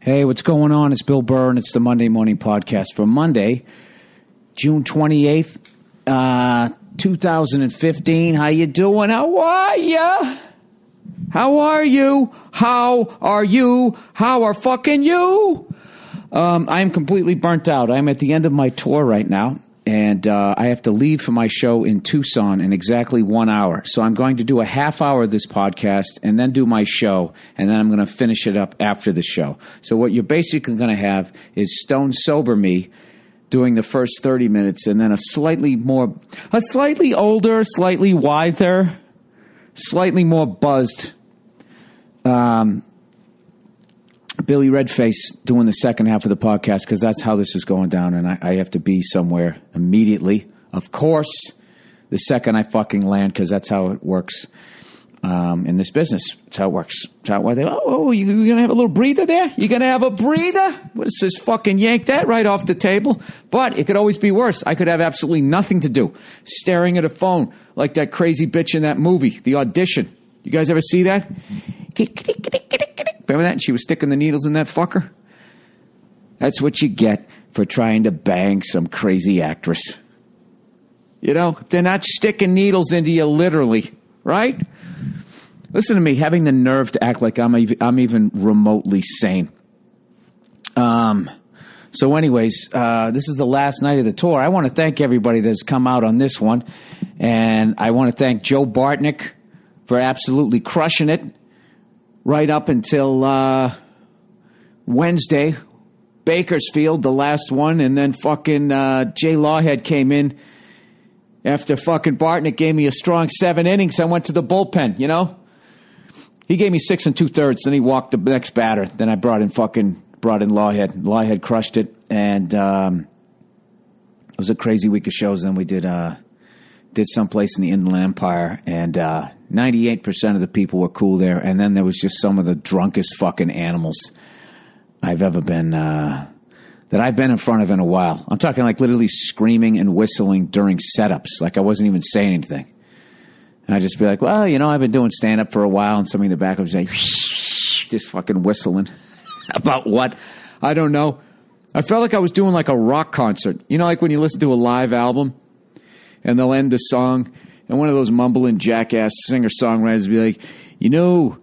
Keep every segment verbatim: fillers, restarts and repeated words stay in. Hey, what's going on? It's Bill Burr, and it's the Monday Morning Podcast for Monday, June twenty-eighth, uh, two thousand fifteen. How you doing? How are you? How are you? How are you? How are fucking you? Um, I'm completely burnt out. I'm at the end of my tour right now, and uh, I have to leave for my show in Tucson in exactly one hour. So I'm going to do a half hour of this podcast and then do my show, and then I'm going to finish it up after the show. So what you're basically going to have is Stone Sober Me doing the first thirty minutes, and then a slightly more, a slightly older, slightly wiser, slightly more buzzed um, Billy Redface doing the second half of the podcast, because that's how this is going down, and I, I have to be somewhere immediately, of course, the second I fucking land, because that's how it works um, in this business. That's how it works. That's how it works. Oh, oh, you, you're going to have a little breather there? You're going to have a breather? What is this, fucking yank that right off the table? But it could always be worse. I could have absolutely nothing to do, staring at a phone like that crazy bitch in that movie, The Audition. You guys ever see that? Remember that? And she was sticking the needles in that fucker? That's what you get for trying to bang some crazy actress. You know, they're not sticking needles into you literally, right? Listen to me, having the nerve to act like I'm even, I'm even remotely sane. Um... So anyways, uh, this is the last night of the tour. I want to thank everybody that's come out on this one. And I want to thank Joe Bartnick for absolutely crushing it right up until uh, Wednesday. Bakersfield, the last one. And then fucking uh, Jay Lawhead came in after fucking Bartnick gave me a strong seven innings. I went to the bullpen, you know. He gave me six and two-thirds. Then he walked the next batter. Then I brought in fucking... Brought in Lawhead. Lawhead crushed it, and um, it was a crazy week of shows. Then we did uh, did someplace in the Inland Empire, and uh, ninety-eight percent of the people were cool there. And then there was just some of the drunkest fucking animals I've ever been uh, that I've been in front of in a while. I'm talking like literally screaming and whistling during setups, like I wasn't even saying anything. And I'd just be like, "Well, you know, I've been doing stand up for a while," and somebody in the back was like, just fucking whistling. About what? I don't know. I felt like I was doing like a rock concert. You know, like when you listen to a live album and they'll end the song, and one of those mumbling jackass singer-songwriters will be like, you know,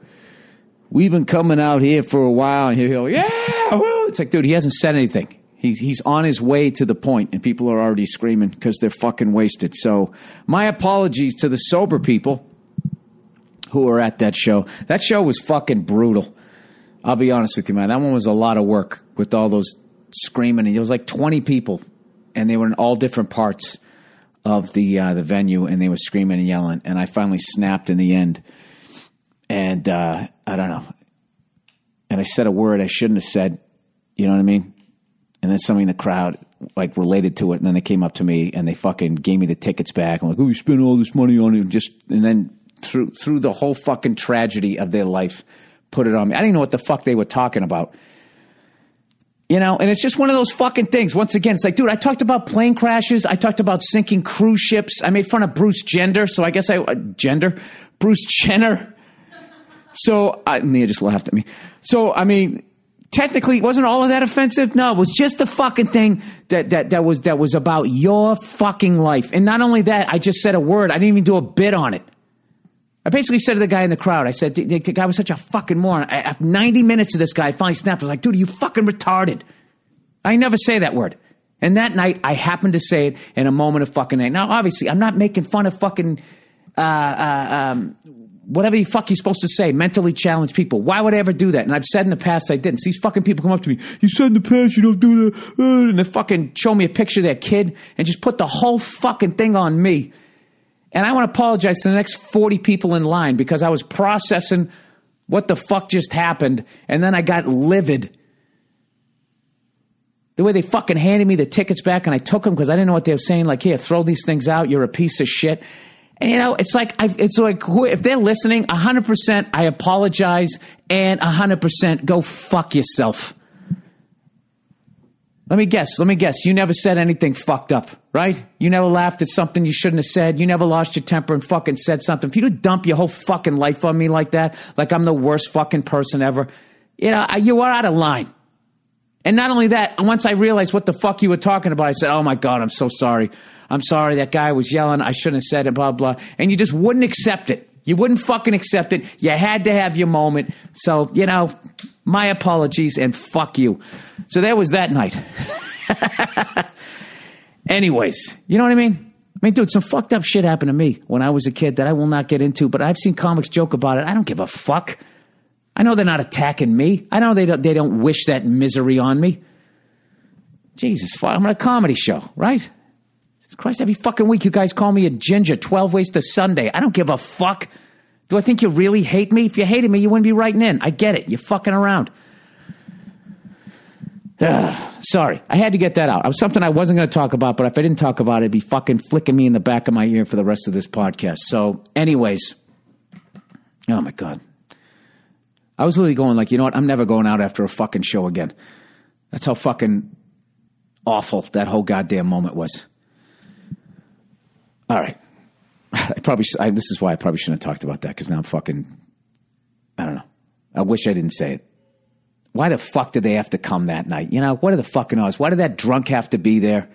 we've been coming out here for a while. And he'll go, yeah, woo. It's like, dude, he hasn't said anything. He's, he's on his way to the point, and people are already screaming because they're fucking wasted. So my apologies to the sober people who are at that show. That show was fucking brutal. I'll be honest with you, man. That one was a lot of work with all those screaming. And it was like twenty people, and they were in all different parts of the uh, the venue, and they were screaming and yelling. And I finally snapped in the end. And uh, I don't know. And I said a word I shouldn't have said. You know what I mean? And then somebody in the crowd like related to it, and then they came up to me and they fucking gave me the tickets back. I'm like, oh, you spent all this money on it, and just and then through through the whole fucking tragedy of their life. Put it on me. I didn't know what the fuck they were talking about. You know, and it's just one of those fucking things. Once again, it's like, dude, I talked about plane crashes. I talked about sinking cruise ships. I made fun of Bruce Jenner. So I guess I, uh, gender, Bruce Jenner. So I, Nia just laughed at me. So, I mean, technically, wasn't all of that offensive? No, it was just the fucking thing that, that, that was, that was about your fucking life. And not only that, I just said a word. I didn't even do a bit on it. I basically said to the guy in the crowd, I said, the, the guy was such a fucking moron. I, after ninety minutes of this guy, I finally snapped. I was like, dude, are you fucking retarded? I never say that word. And that night, I happened to say it in a moment of fucking night. Now, obviously, I'm not making fun of fucking uh, uh, um, whatever you fuck you're supposed to say, mentally challenged people. Why would I ever do that? And I've said in the past I didn't. So these fucking people come up to me, you said in the past you don't do that. And they fucking show me a picture of their kid and just put the whole fucking thing on me. And I want to apologize to the next forty people in line because I was processing what the fuck just happened. And then I got livid. The way they fucking handed me the tickets back and I took them because I didn't know what they were saying. Like, here, throw these things out. You're a piece of shit. And, you know, it's like, I've, it's like if they're listening, one hundred percent I apologize and one hundred percent go fuck yourself. Let me guess. Let me guess. You never said anything fucked up, right? You never laughed at something you shouldn't have said. You never lost your temper and fucking said something. If you don't dump your whole fucking life on me like that, like I'm the worst fucking person ever, you know, you are out of line. And not only that, once I realized what the fuck you were talking about, I said, oh my God, I'm so sorry. I'm sorry. That guy was yelling. I shouldn't have said it, blah, blah. And you just wouldn't accept it. You wouldn't fucking accept it. You had to have your moment. So, you know, my apologies and fuck you. So there was that night. Anyways, you know what I mean? I mean, dude, some fucked up shit happened to me when I was a kid that I will not get into, but I've seen comics joke about it. I don't give a fuck. I know they're not attacking me. I know they don't, they don't wish that misery on me. Jesus, fuck, I'm on a comedy show, right? Christ, every fucking week you guys call me a ginger, twelve ways to Sunday. I don't give a fuck. Do I think you really hate me? If you hated me, you wouldn't be writing in. I get it. You're fucking around. Ugh, sorry. I had to get that out. It was something I wasn't going to talk about, but if I didn't talk about it, it'd be fucking flicking me in the back of my ear for the rest of this podcast. So anyways, oh my God. I was literally going like, you know what? I'm never going out after a fucking show again. That's how fucking awful that whole goddamn moment was. All right. I probably, I, this is why I probably shouldn't have talked about that because now I'm fucking, I don't know. I wish I didn't say it. Why the fuck did they have to come that night? You know, what are the fucking odds? Why did that drunk have to be there?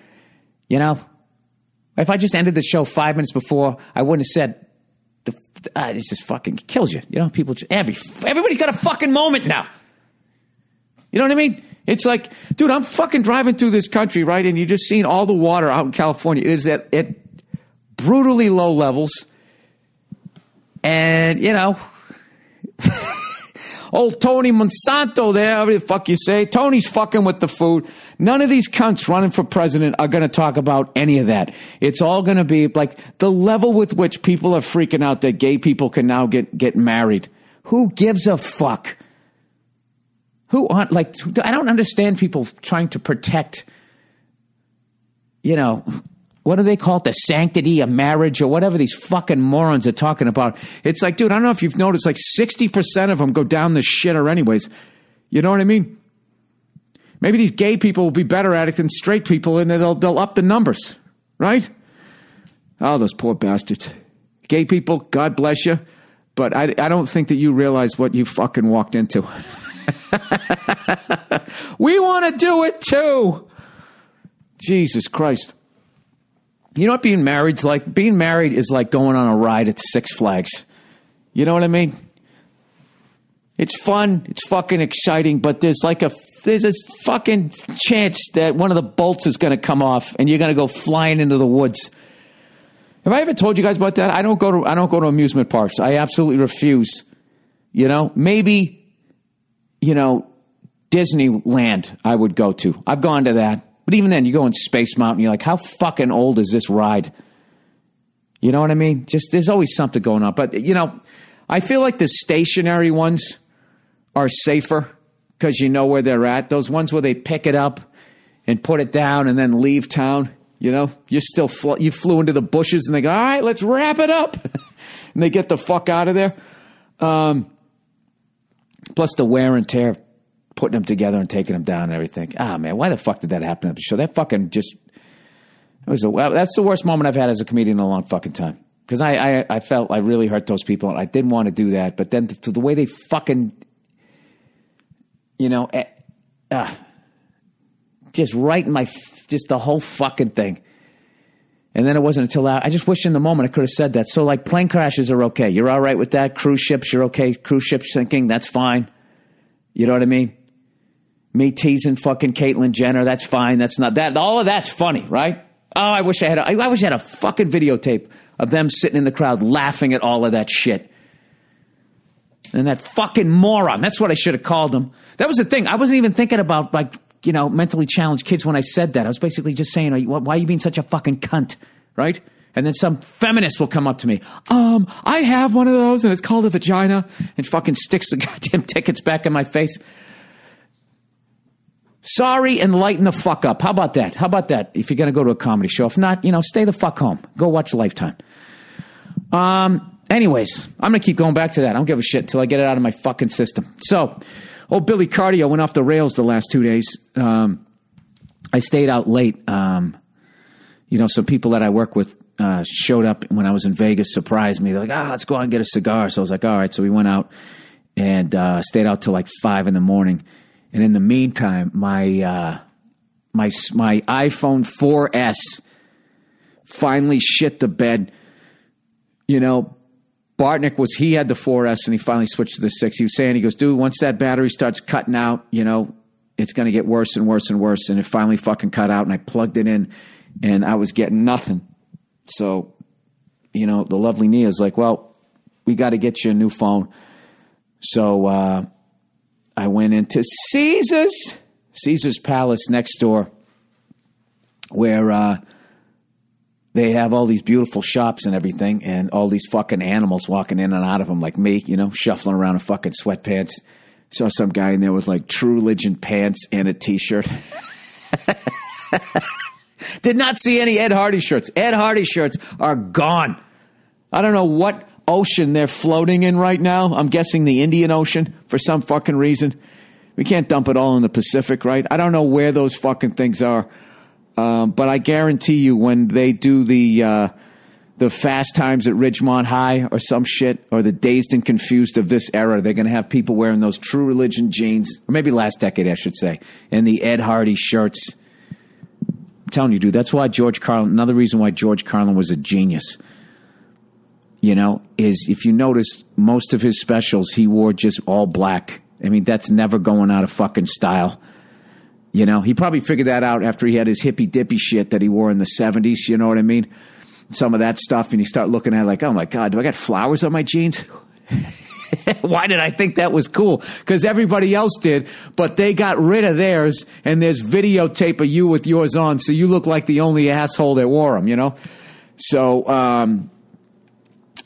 You know, if I just ended the show five minutes before, I wouldn't have said, the, uh, this just fucking kills you. You know, people just, every, everybody's got a fucking moment now. You know what I mean? It's like, dude, I'm fucking driving through this country, right? And you're just seeing all the water out in California. It is that it. Brutally low levels. And, you know, old Tony Monsanto there, whatever the fuck you say, Tony's fucking with the food. None of these cunts running for president are going to talk about any of that. It's all going to be like the level with which people are freaking out that gay people can now get, get married. Who gives a fuck? Who aren't like, I don't understand people trying to protect, you know, what do they call it? The sanctity of marriage or whatever these fucking morons are talking about. It's like, dude, I don't know if you've noticed, like sixty percent of them go down the shitter anyways. You know what I mean? Maybe these gay people will be better at it than straight people and they'll, they'll up the numbers, right? Oh, those poor bastards. Gay people, God bless you. But I, I don't think that you realize what you fucking walked into. We want to do it too. Jesus Christ. You know what being married's like? Being married is like going on a ride at Six Flags. You know what I mean? It's fun. It's fucking exciting. But there's like a there's a fucking chance that one of the bolts is going to come off, and you're going to go flying into the woods. Have I ever told you guys about that? I don't go to I don't go to amusement parks. I absolutely refuse. You know, maybe, you know, Disneyland I would go to. I've gone to that. But even then, you go in Space Mountain, you're like, how fucking old is this ride? You know what I mean? Just there's always something going on. But, you know, I feel like the stationary ones are safer because you know where they're at. Those ones where they pick it up and put it down and then leave town, you know, you're still fl- you flew into the bushes and they go, all right, let's wrap it up. And they get the fuck out of there. Um, plus the wear and tear of putting them together and taking them down and everything. Ah, man, why the fuck did that happen at the show? That fucking just, it was a, that's the worst moment I've had as a comedian in a long fucking time. Because I, I, I felt I really hurt those people and I didn't want to do that. But then to the way they fucking, you know, eh, ah, just right in my, just the whole fucking thing. And then it wasn't until I, I just wish in the moment I could have said that. So like plane crashes are okay. You're all right with that. Cruise ships, you're okay. Cruise ship sinking, that's fine. You know what I mean? Me teasing fucking Caitlyn Jenner, that's fine. That's not that. All of that's funny, right? Oh, I wish I had. A, I wish I had a fucking videotape of them sitting in the crowd laughing at all of that shit. And that fucking moron. That's what I should have called him. That was the thing. I wasn't even thinking about like, you know, mentally challenged kids when I said that. I was basically just saying, are you, why are you being such a fucking cunt, right? And then some feminist will come up to me. Um, I have one of those and it's called a vagina, and fucking sticks the goddamn tickets back in my face. Sorry and lighten the fuck up. How about that? How about that? If you're going to go to a comedy show. If not, you know, stay the fuck home. Go watch Lifetime. Um, anyways, I'm going to keep going back to that. I don't give a shit until I get it out of my fucking system. So, old Billy Cardio went off the rails the last two days. Um, I stayed out late. Um, you know, some people that I work with uh, showed up when I was in Vegas, surprised me. They're like, ah, let's go out and get a cigar. So I was like, all right. So we went out and uh, stayed out till like five in the morning. And in the meantime, my uh, my my iPhone four S finally shit the bed. You know, Bartnick was, he had the four S and he finally switched to the six. He was saying, he goes, dude, once that battery starts cutting out, you know, it's going to get worse and worse and worse. And it finally fucking cut out and I plugged it in and I was getting nothing. So, you know, the lovely Nia is like, well, we got to get you a new phone. So, uh, I went into Caesar's, Caesar's Palace next door where uh, they have all these beautiful shops and everything and all these fucking animals walking in and out of them like me, you know, shuffling around in fucking sweatpants. Saw some guy in there with like True Religion pants and a T-shirt. Did not see any Ed Hardy shirts. Ed Hardy shirts are gone. I don't know what ocean they're floating in right now. I'm guessing the Indian Ocean for some fucking reason. We can't dump it all in the Pacific, right? I don't know where those fucking things are, um, but I guarantee you when they do the uh, the Fast Times at Ridgemont High or some shit, or the Dazed and Confused of this era, they're going to have people wearing those True Religion jeans, or maybe last decade I should say, and the Ed Hardy shirts. I'm telling you, dude, that's why George Carlin, another reason why George Carlin was a genius, you know, is if you notice most of his specials, he wore just all black. I mean, that's never going out of fucking style. You know, he probably figured that out after he had his hippy dippy shit that he wore in the seventies. You know what I mean? Some of that stuff. And you start looking at it like, oh my God, do I got flowers on my jeans? Why did I think that was cool? Because everybody else did, but they got rid of theirs. And there's videotape of you with yours on. So you look like the only asshole that wore them, you know? So, um,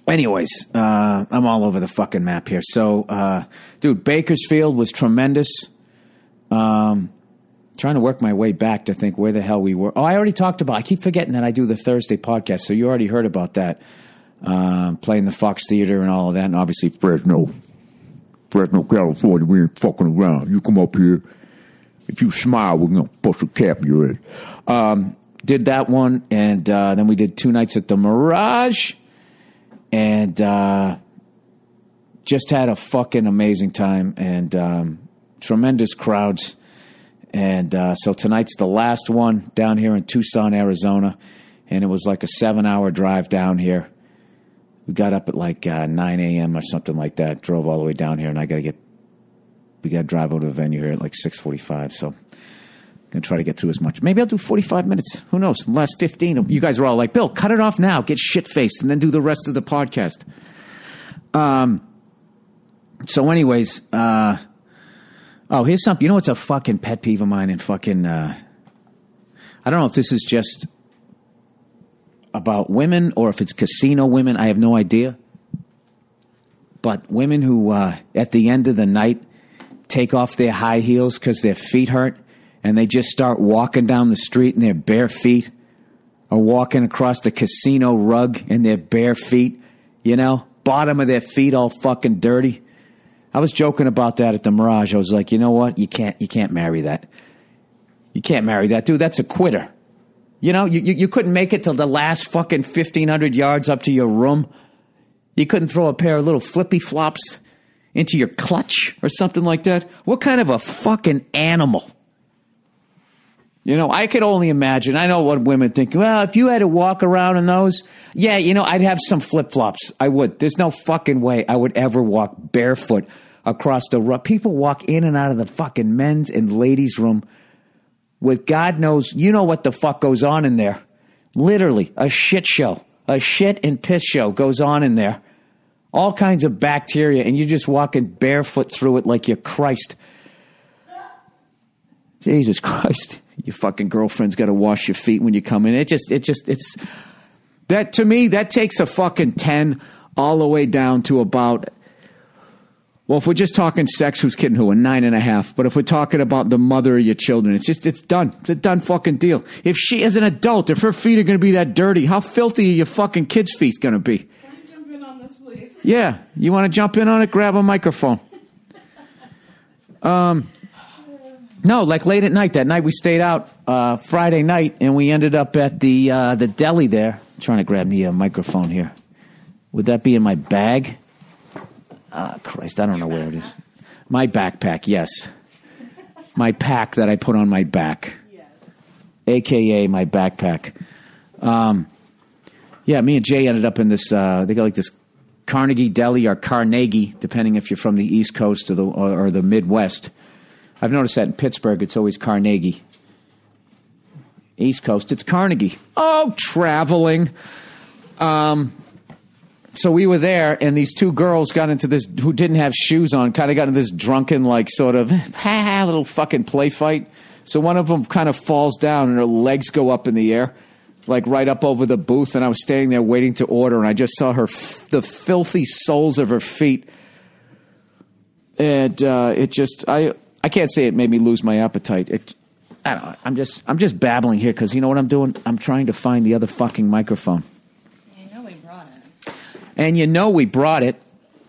Anyways, uh, I'm all over the fucking map here. So, uh, dude, Bakersfield was tremendous. Um, trying to work my way back to think where the hell we were. Oh, I already talked about, I keep forgetting that I do the Thursday podcast. So you already heard about that. Um, playing the Fox Theater and all of that. And obviously Fresno, Fresno, California, we ain't fucking around. You come up here. If you smile, we're going to bust a cap in your head. Um, did that one. And, uh, then we did two nights at the Mirage. And uh, just had a fucking amazing time and um, tremendous crowds. And uh, so tonight's the last one down here in Tucson, Arizona. And it was like a seven-hour drive down here. We got up at like uh, nine a.m. or something like that. Drove all the way down here, and I got to get – we got to drive over to the venue here at like six forty-five. So I'm going to try to get through as much. Maybe I'll do forty-five minutes. Who knows? The last fifteen. You guys are all like, Bill, cut it off now. Get shit-faced and then do the rest of the podcast. Um. So anyways, uh, oh, here's something. You know what's a fucking pet peeve of mine and fucking uh, – I don't know if this is just about women or if it's casino women. I have no idea. But women who uh, at the end of the night take off their high heels because their feet hurt. And they just start walking down the street in their bare feet or walking across the casino rug in their bare feet, you know, bottom of their feet all fucking dirty. I was joking about that at the Mirage. I was like, you know what? You can't, you can't marry that. You can't marry that, dude. That's a quitter. You know, you, you, you couldn't make it till the last fucking fifteen hundred yards up to your room. You couldn't throw a pair of little flippy flops into your clutch or something like that. What kind of a fucking animal You know, I could only imagine. I know what women think. Well, if you had to walk around in those, yeah, you know, I'd have some flip-flops. I would. There's no fucking way I would ever walk barefoot across the road. People walk in and out of the fucking men's and ladies' room with God knows, you know what the fuck goes on in there. Literally, a shit show. A shit and piss show goes on in there. All kinds of bacteria, and you're just walking barefoot through it like you're Christ. Jesus Christ. Your fucking girlfriend's got to wash your feet when you come in. It just, it just, it's, that to me, that takes a fucking ten all the way down to about, well, if we're just talking sex, who's kidding who, a nine and a half. But if we're talking about the mother of your children, it's just, it's done. It's a done fucking deal. If she is an adult, if her feet are going to be that dirty, how filthy are your fucking kids' feet going to be? Can I jump in on this, please? Yeah. You want to jump in on it? Grab a microphone. Um... No, like late at night. That night we stayed out uh, Friday night, and we ended up at the uh, the deli there. I'm trying to grab Nia a microphone here. Would that be in my bag? Ah, oh, Christ, I don't Your know backpack. Where it is. My backpack, yes. My pack that I put on my back. Yes. A K A my backpack. Um, yeah, me and Jay ended up in this, uh, they got like this Carnegie Deli or Carnegie, depending if you're from the East Coast or the, or, or the Midwest. I've noticed that in Pittsburgh, it's always Carnegie. East Coast, it's Carnegie. Oh, traveling. Um, so we were there, and these two girls got into this, who didn't have shoes on, kind of got into this drunken, like, sort of, ha-ha, little fucking play fight. So one of them kind of falls down, and her legs go up in the air, like right up over the booth, and I was standing there waiting to order, and I just saw her, f- the filthy soles of her feet. And uh, it just, I... I can't say it made me lose my appetite. It, I don't know. I'm just, I'm just babbling here because you know what I'm doing? I'm trying to find the other fucking microphone. You know we brought it. And you know we brought it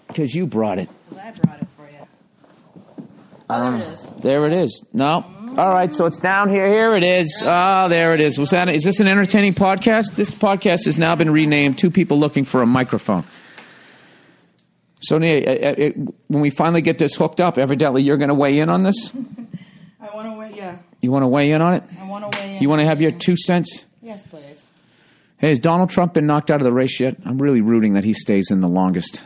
because you brought it. Because I brought it for you. Oh, there um, it is. There it is. No. Mm-hmm. All right. So it's down here. Here it is. Oh, there it is. Was that? Is this an entertaining podcast? This podcast has now been renamed Two People Looking for a Microphone. So, Nia, when we finally get this hooked up, evidently you're going to weigh in on this? I want to weigh, yeah. You want to weigh in on it? I want to weigh in. You want to have your two cents? Yes, please. Hey, has Donald Trump been knocked out of the race yet? I'm really rooting that he stays in the longest.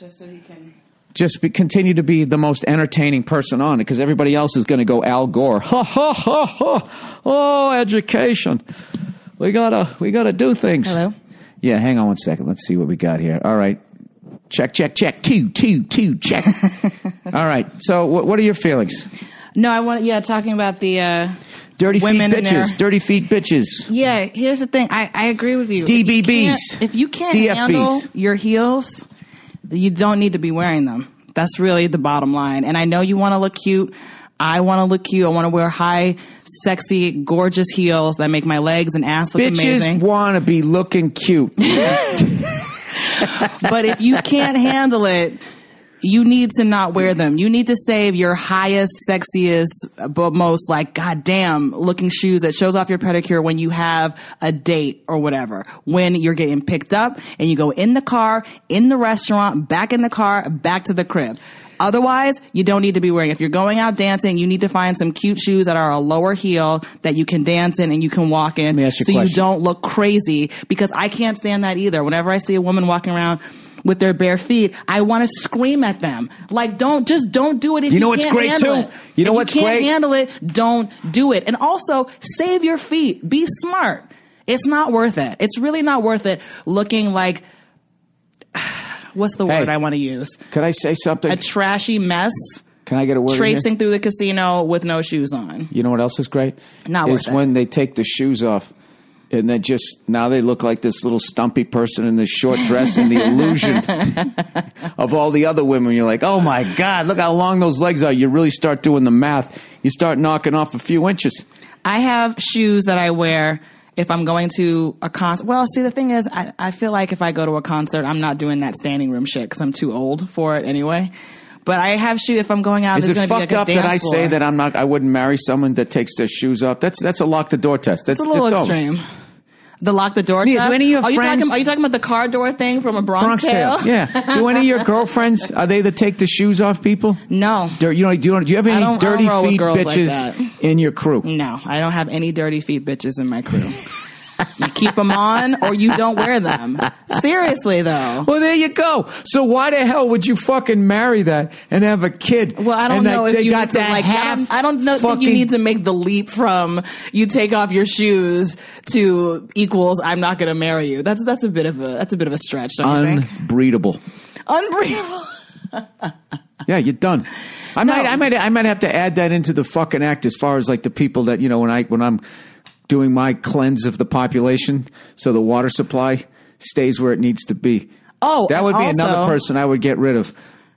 Just so he can... Just be, continue to be the most entertaining person on it, because everybody else is going to go Al Gore. Ha, ha, ha, ha. Oh, education. We gotta, we gotta do things. Hello? Yeah, hang on one second. Let's see what we got here. All right. Check, check, check. Two, two, two, check. All right. So wh- what are your feelings? No, I want, yeah, talking about the uh, dirty women feet bitches. Dirty feet bitches. Yeah, here's the thing. I, I agree with you. D B Bs. If you can't, if you can't handle your heels, you don't need to be wearing them. That's really the bottom line. And I know you want to look cute. I want to look cute. I want to wear high, sexy, gorgeous heels that make my legs and ass look bitches amazing. Bitches want to be looking cute. But if you can't handle it, you need to not wear them. You need to save your highest, sexiest, but most like goddamn looking shoes that shows off your pedicure when you have a date or whatever. When you're getting picked up and you go in the car, in the restaurant, back in the car, back to the crib. Otherwise, you don't need to be wearing. If you're going out dancing, you need to find some cute shoes that are a lower heel that you can dance in and you can walk in. Let me ask you so a question. You don't look crazy, because I can't stand that either. Whenever I see a woman walking around with their bare feet, I want to scream at them. Like, don't, just don't do it if you, know you can't handle it. You know what's great, too? You know what's great? If you can't handle it, don't do it. And also, save your feet. Be smart. It's not worth it. It's really not worth it looking like... What's the word hey, I want to use? Can I say something? A trashy mess. Can I get a word? Traipsing through the casino with no shoes on. You know what else is great? Not worth it. It's when they take the shoes off and then just now they look like this little stumpy person in this short dress and the illusion of all the other women. You're like, oh my God, look how long those legs are. You really start doing the math. You start knocking off a few inches. I have shoes that I wear. If I'm going to a concert, well, see, the thing is, I, I feel like if I go to a concert, I'm not doing that standing room shit because I'm too old for it anyway. But I have shoes. If I'm going out, is it fucked be like up that I floor. Say that I'm not? I wouldn't marry someone that takes their shoes off. That's that's a lock the door test. That's it's a little that's extreme. Over. The lock the door. Nia, do any of your are friends? You talking, are you talking about the car door thing from a Bronx, Bronx Tale? Yeah. Do any of your girlfriends? Are they the take the shoes off people? No. Do you know? Do you, do you have any dirty feet bitches like in your crew? No, I don't have any dirty feet bitches in my crew. You keep them on or you don't wear them. Seriously, though. Well, there you go. So why the hell would you fucking marry that and have a kid? Well, I don't and know that, if you got need that to, like, half I don't know, think you need to make the leap from you take off your shoes to equals I'm not going to marry you. That's that's a bit of a that's a bit of a stretch. Don't Unbreedable. You think? Unbreedable. Yeah, you're done. I no. might I might I might have to add that into the fucking act as far as like the people that you know when I when I'm. doing my cleanse of the population so the water supply stays where it needs to be. Oh, that would be also another person I would get rid of.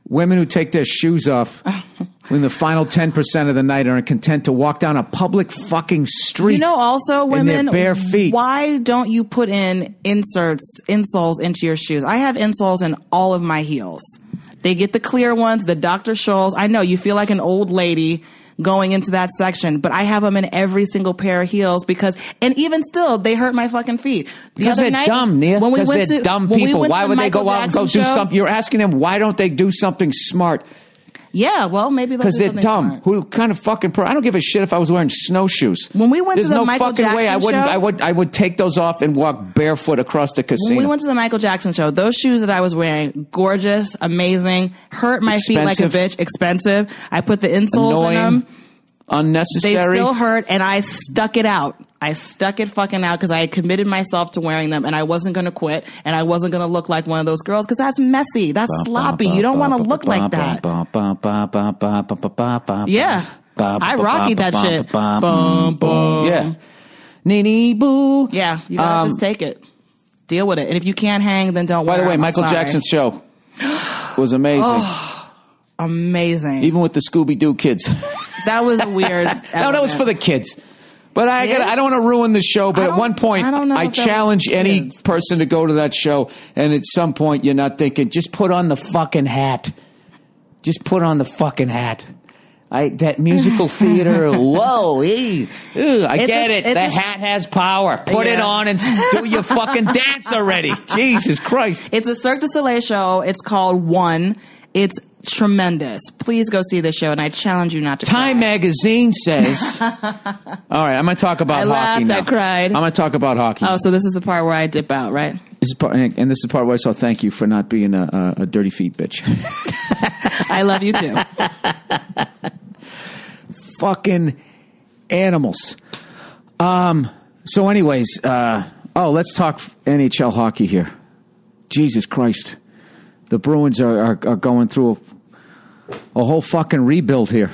Women who take their shoes off when the final ten percent of the night are content to walk down a public fucking street. You know, also women, in their bare feet. Why don't you put in inserts, insoles into your shoes? I have insoles in all of my heels. They get the clear ones, the Doctor Scholl's. I know you feel like an old lady going into that section, but I have them in every single pair of heels because, and even still, they hurt my fucking feet. The because other they're night, dumb, Nia. When we because went they're to, dumb people. We why would the they go Jackson out and go show? Do something? You're asking them, why don't they do something smart? Yeah, well, maybe because they're dumb. Smart. Who kind of fucking? Pro- I don't give a shit if I was wearing snowshoes. When we went There's to the no Michael fucking Jackson way I wouldn't, show, I would, I would take those off and walk barefoot across the casino. When we went to the Michael Jackson show, those shoes that I was wearing, gorgeous, amazing, hurt my expensive. feet like a bitch. Expensive. I put the insoles Annoying. in them. Unnecessary. They still hurt, and I stuck it out. I stuck it fucking out because I had committed myself to wearing them, and I wasn't going to quit, and I wasn't going to look like one of those girls because that's messy. That's sloppy. You don't want to look like that. Yeah. I Rocky that shit. Boom, boom. Yeah. Nene, boo. Yeah. You got to um, just take it. Deal with it. And if you can't hang, then don't wear it. By the way, Michael Jackson's show was amazing. Oh, amazing. Even with the Scooby-Doo kids. That was weird. No, that was for the kids. But I got I don't want to ruin the show, but at one point, I, I challenge any kids. person to go to that show, and at some point, you're not thinking, just put on the fucking hat. Just put on the fucking hat. I That musical theater, whoa, ee, ew, I it's get a, it. The a, hat has power. Put yeah. it on and do your fucking dance already. Jesus Christ. It's a Cirque du Soleil show. It's called One. It's tremendous. Please go see the show, and I challenge you not to Time cry. Magazine says... All right, I'm going to talk about I hockey laughed, now. I cried. I'm going to talk about hockey. Oh, now. So this is the part where I dip out, right? This is part, and this is the part where I saw thank you for not being a, a, a dirty feet bitch. I love you, too. Fucking animals. Um. So anyways, uh, oh, let's talk N H L hockey here. Jesus Christ. The Bruins are, are, are going through a, a whole fucking rebuild here.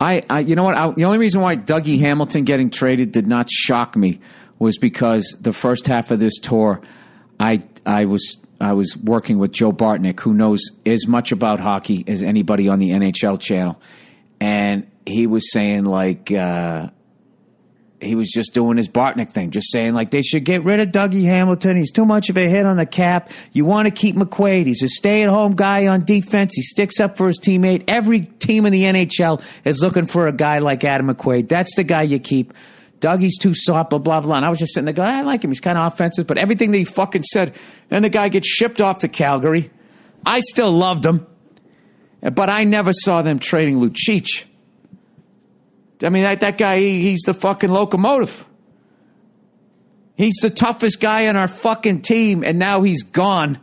I, I you know what? I, the only reason why Dougie Hamilton getting traded did not shock me was because the first half of this tour, I I was I was working with Joe Bartnick, who knows as much about hockey as anybody on the N H L channel, and he was saying like uh, he was just doing his Bartnick thing, just saying like they should get rid of Dougie Hamilton. He's too much of a hit on the cap. You want to keep McQuaid. He's a stay-at-home guy on defense. He sticks up for his teammate. Every team in the N H L is looking for a guy like Adam McQuaid. That's the guy you keep. Dougie's too soft, blah, blah, blah. And I was just sitting there going, I like him. He's kind of offensive. But everything that he fucking said, then the guy gets shipped off to Calgary. I still loved him. But I never saw them trading Lucic. I mean, that, that guy, he, he's the fucking locomotive. He's the toughest guy on our fucking team, and now he's gone.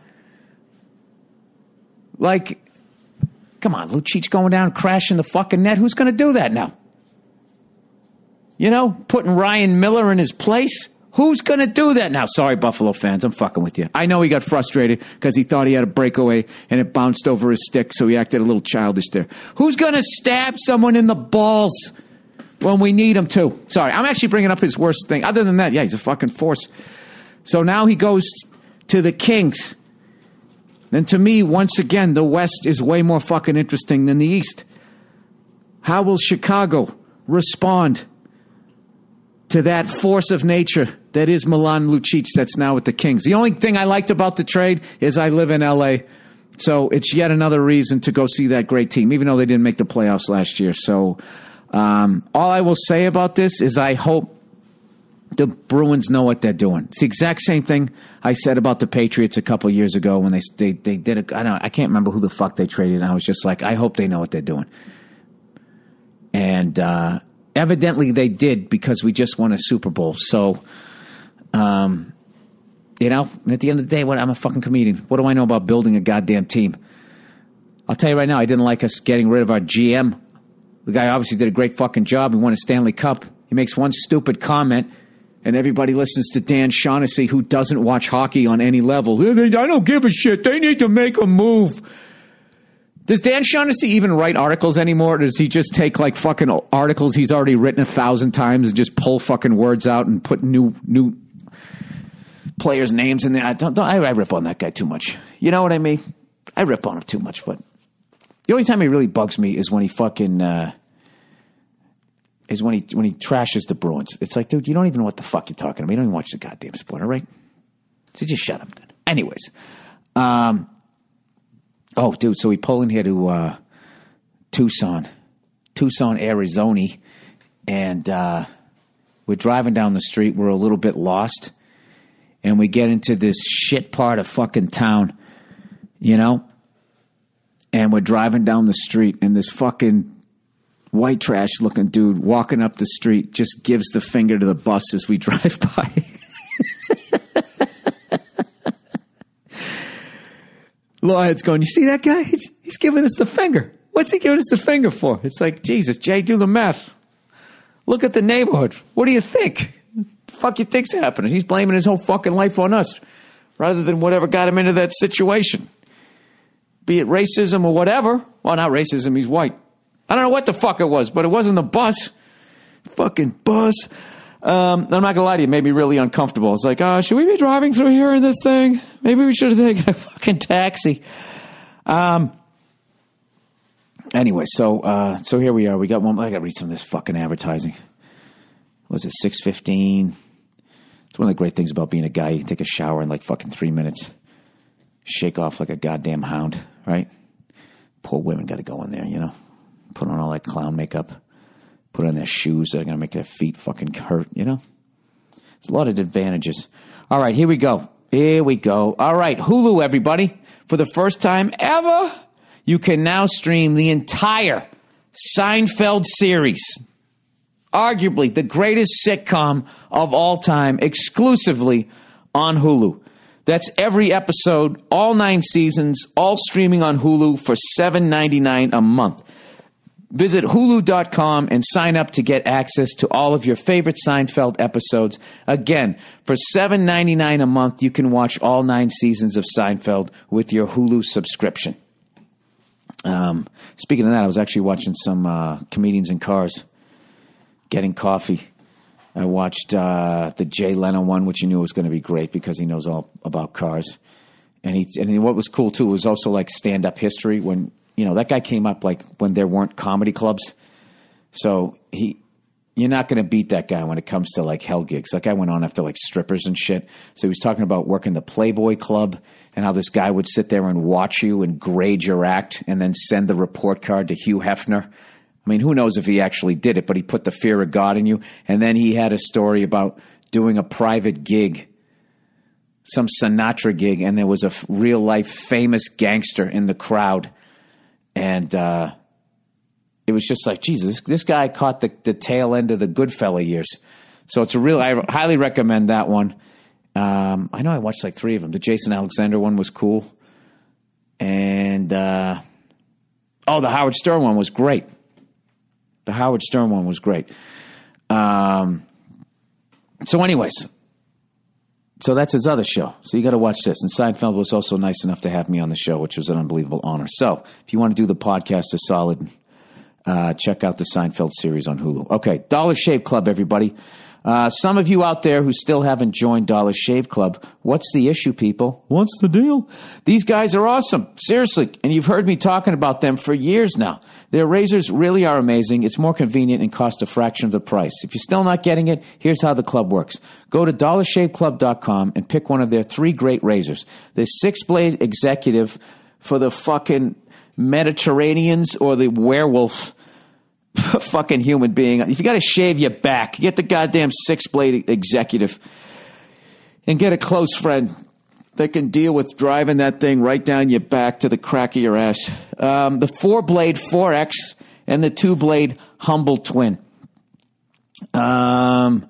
Like, come on, Lucic's going down, crashing the fucking net. Who's going to do that now? You know, putting Ryan Miller in his place? Who's going to do that now? Sorry, Buffalo fans, I'm fucking with you. I know he got frustrated because he thought he had a breakaway, and it bounced over his stick, so he acted a little childish there. Who's going to stab someone in the balls when we need him to? Sorry, I'm actually bringing up his worst thing. Other than that, yeah, he's a fucking force. So now he goes to the Kings. And to me, once again, the West is way more fucking interesting than the East. How will Chicago respond to that force of nature that is Milan Lucic that's now with the Kings? The only thing I liked about the trade is I live in L A, so it's yet another reason to go see that great team, even though they didn't make the playoffs last year. So... Um, all I will say about this is I hope The Bruins know what they're doing. It's the exact same thing I said about the Patriots a couple of years ago when they they they did a I don't I can't remember who the fuck they traded. And I was just like, I hope they know what they're doing. And uh, evidently they did, because we just won a Super Bowl. So, um, you know, at the end of the day, what I'm a fucking comedian. What do I know about building a goddamn team? I'll tell you right now, I didn't like us getting rid of our G M. The guy obviously did a great fucking job. He won a Stanley Cup. He makes one stupid comment, and everybody listens to Dan Shaughnessy, who doesn't watch hockey on any level. I don't give a shit. They need to make a move. Does Dan Shaughnessy even write articles anymore? Or does he just take like fucking articles he's already written a thousand times and just pull fucking words out and put new new players' names in there? I don't. don't I, I rip on that guy too much. You know what I mean? I rip on him too much. But the only time he really bugs me is when he fucking. Uh, Is when he when he trashes the Bruins. It's like, dude, you don't even know what the fuck you're talking about. You don't even watch the goddamn sport, all right? So just shut up then. Anyways. Um, oh, dude, so we pull in here to uh, Tucson. Tucson, Arizona. And uh, we're driving down the street. We're a little bit lost. And we get into this shit part of fucking town, you know? And we're driving down the street. And this fucking... white trash looking dude walking up the street just gives the finger to the bus as we drive by. Lawhead's going, you see that guy? He's, he's giving us the finger. What's he giving us the finger for? It's like, Jesus, Jay, do the math. Look at the neighborhood. What do you think? What the fuck you think's happening? He's blaming his whole fucking life on us rather than whatever got him into that situation. Be it racism or whatever. Well, not racism. He's white. I don't know what the fuck it was, but it wasn't the bus. Fucking bus. Um, I'm not going to lie to you. It made me really uncomfortable. It's like, uh, should we be driving through here in this thing? Maybe we should have taken a fucking taxi. Um. Anyway, so uh, so here we are. We got one. I got to read some of this fucking advertising. Was it six fifteen? It's one of the great things about being a guy. You can take a shower in like fucking three minutes. Shake off like a goddamn hound, right? Poor women got to go in there, you know? Put on all that clown makeup, put on their shoes that are going to make their feet fucking hurt, you know? There's a lot of advantages. All right, here we go. Here we go. All right, Hulu, everybody. For the first time ever, you can now stream the entire Seinfeld series, arguably the greatest sitcom of all time, exclusively on Hulu. That's every episode, all nine seasons, all streaming on Hulu for seven ninety-nine a month. Visit Hulu dot com and sign up to get access to all of your favorite Seinfeld episodes. Again, for seven ninety-nine a month, you can watch all nine seasons of Seinfeld with your Hulu subscription. Um, speaking of that, I was actually watching some uh, comedians in cars getting coffee. I watched uh, the Jay Leno one, which you knew was going to be great because he knows all about cars. And he and what was cool, too, was also like stand-up history when... You know, that guy came up like when there weren't comedy clubs. So he, you're not going to beat that guy when it comes to like hell gigs. That guy went on after like strippers and shit. So he was talking about working the Playboy Club and how this guy would sit there and watch you and grade your act and then send the report card to Hugh Hefner. I mean, who knows if he actually did it, but he put the fear of God in you. And then he had a story about doing a private gig, some Sinatra gig, and there was a real life famous gangster in the crowd. And uh, it was just like, Jesus, this, this guy caught the, the tail end of the Goodfella years. So it's a real, I highly recommend that one. Um, I know I watched like three of them. The Jason Alexander one was cool. And, uh, oh, the Howard Stern one was great. The Howard Stern one was great. Um, so anyways, so that's his other show. So you got to watch this. And Seinfeld was also nice enough to have me on the show, which was an unbelievable honor. So if you want to do the podcast a solid, uh, check out the Seinfeld series on Hulu. Okay, Dollar Shave Club, everybody. Uh, some of you out there who still haven't joined Dollar Shave Club, what's the issue, people? What's the deal? These guys are awesome. Seriously. And you've heard me talking about them for years now. Their razors really are amazing. It's more convenient and costs a fraction of the price. If you're still not getting it, here's how the club works. Go to dollar shave club dot com and pick one of their three great razors. The six-blade executive for the fucking Mediterraneans or the werewolf fucking human being. If you got to shave your back, get the goddamn six-blade executive and get a close friend that can deal with driving that thing right down your back to the crack of your ass. Um, the four-blade four X and the two-blade humble twin. Um,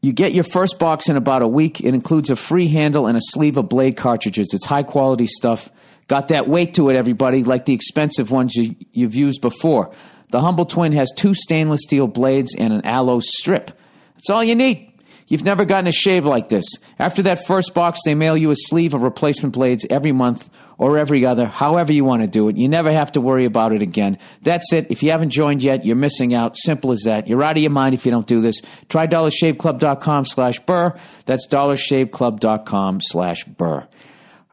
you get your first box in about a week. It includes a free handle and a sleeve of blade cartridges. It's high-quality stuff. Got that weight to it, everybody, like the expensive ones you, you've used before. The Humble Twin has two stainless steel blades and an aloe strip. That's all you need. You've never gotten a shave like this. After that first box, they mail you a sleeve of replacement blades every month or every other, however you want to do it. You never have to worry about it again. That's it. If you haven't joined yet, you're missing out. Simple as that. You're out of your mind if you don't do this. Try dollar shave club dot com slash burr. That's dollar shave club dot com slash burr.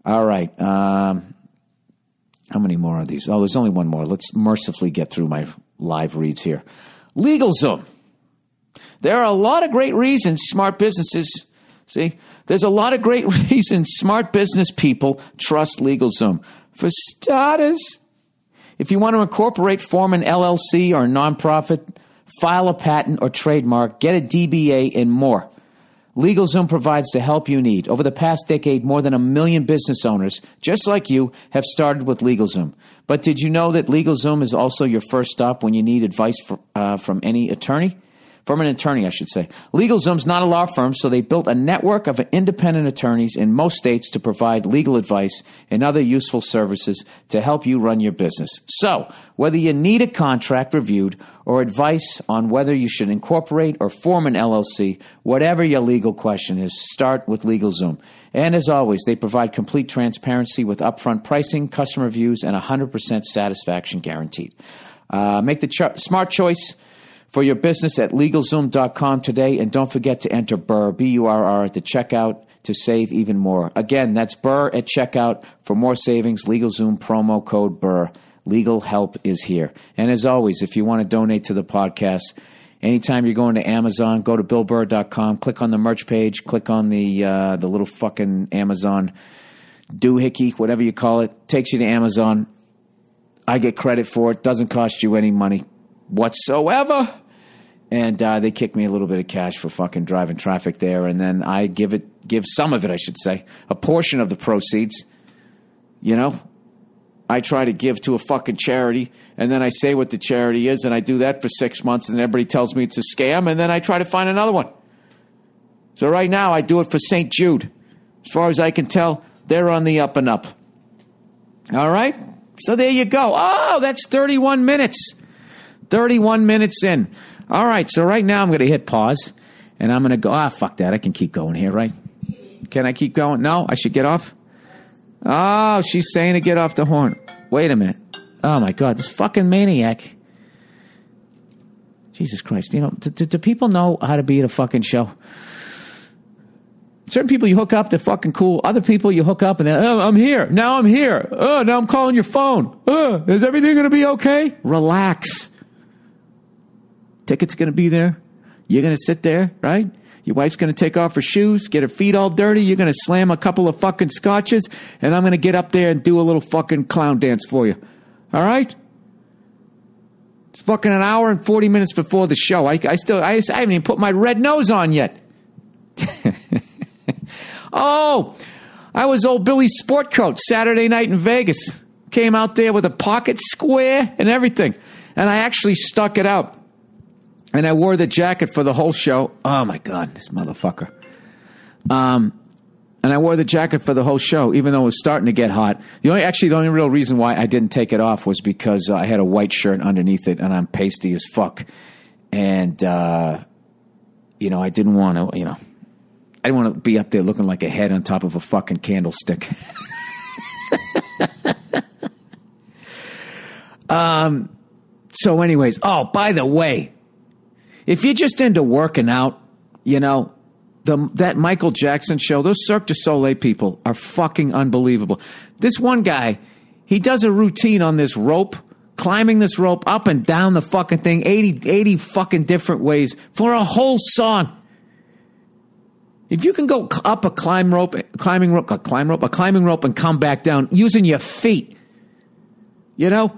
All right. Um, how many more are these? Oh, there's only one more. Let's mercifully get through my live reads here. LegalZoom. There are a lot of great reasons smart businesses, see, there's a lot of great reasons smart business people trust LegalZoom. For starters, if you want to incorporate, form an L L C or a nonprofit, file a patent or trademark, get a D B A, and more, LegalZoom provides the help you need. Over the past decade, more than a million business owners, just like you, have started with LegalZoom. But did you know that LegalZoom is also your first stop when you need advice for, uh, from any attorney? From an attorney, I should say. LegalZoom's not a law firm, so they built a network of independent attorneys in most states to provide legal advice and other useful services to help you run your business. So, whether you need a contract reviewed or advice on whether you should incorporate or form an L L C, whatever your legal question is, start with LegalZoom. And as always, they provide complete transparency with upfront pricing, customer reviews, and one hundred percent satisfaction guaranteed. Uh, make the ch- smart choice for your business at LegalZoom dot com today, and don't forget to enter Burr, B U R R, at the checkout to save even more. Again, that's Burr at checkout for more savings. LegalZoom promo code Burr. Legal help is here. And as always, if you want to donate to the podcast, anytime you're going to Amazon, go to bill burr dot com, click on the merch page, click on the uh, the little fucking Amazon doohickey, whatever you call it. Takes you to Amazon. I get credit for it. Doesn't cost you any money whatsoever, and uh, they kick me a little bit of cash for fucking driving traffic there, and then I give it, give some of it, I should say, a portion of the proceeds. You know, I try to give to a fucking charity, and then I say what the charity is, and I do that for six months, and everybody tells me it's a scam, and then I try to find another one. So right now, I do it for Saint Jude. As far as I can tell, they're on the up and up. All right, so there you go. Oh, that's thirty-one minutes. thirty-one minutes in. All right, so right now I'm going to hit pause, and I'm going to go, ah, fuck that. I can keep going here, right? Can I keep going? No, I should get off? Oh, she's saying to get off the horn. Wait a minute. Oh, my God, this fucking maniac. Jesus Christ. You know, do, do, do people know how to be at a fucking show? Certain people you hook up, they're fucking cool. Other people you hook up, and they're, oh, I'm here. Now I'm here. Oh, now I'm calling your phone. Oh, is everything going to be okay? Relax. Ticket's going to be there. You're going to sit there, right? Your wife's going to take off her shoes, get her feet all dirty. You're going to slam a couple of fucking scotches, and I'm going to get up there and do a little fucking clown dance for you. All right? It's fucking an hour and forty minutes before the show. I, I still, I, I haven't even put my red nose on yet. Oh, I was old Billy's Sportcoat Saturday night in Vegas. Came out there with a pocket square and everything, and I actually stuck it out. And I wore the jacket for the whole show. Oh, my God, this motherfucker. Um, and I wore the jacket for the whole show, even though it was starting to get hot. The only, actually, the only real reason why I didn't take it off was because uh, I had a white shirt underneath it, and I'm pasty as fuck. And, uh, you know, I didn't want to, you know, I didn't want to be up there looking like a head on top of a fucking candlestick. um. So anyways, oh, by the way, if you're just into working out, you know, the, that Michael Jackson show, those Cirque du Soleil people are fucking unbelievable. This one guy, he does a routine on this rope, climbing this rope up and down the fucking thing, eighty, eighty fucking different ways for a whole song. If you can go up a climb rope, climbing rope, a climb rope, a climbing rope and come back down using your feet, you know,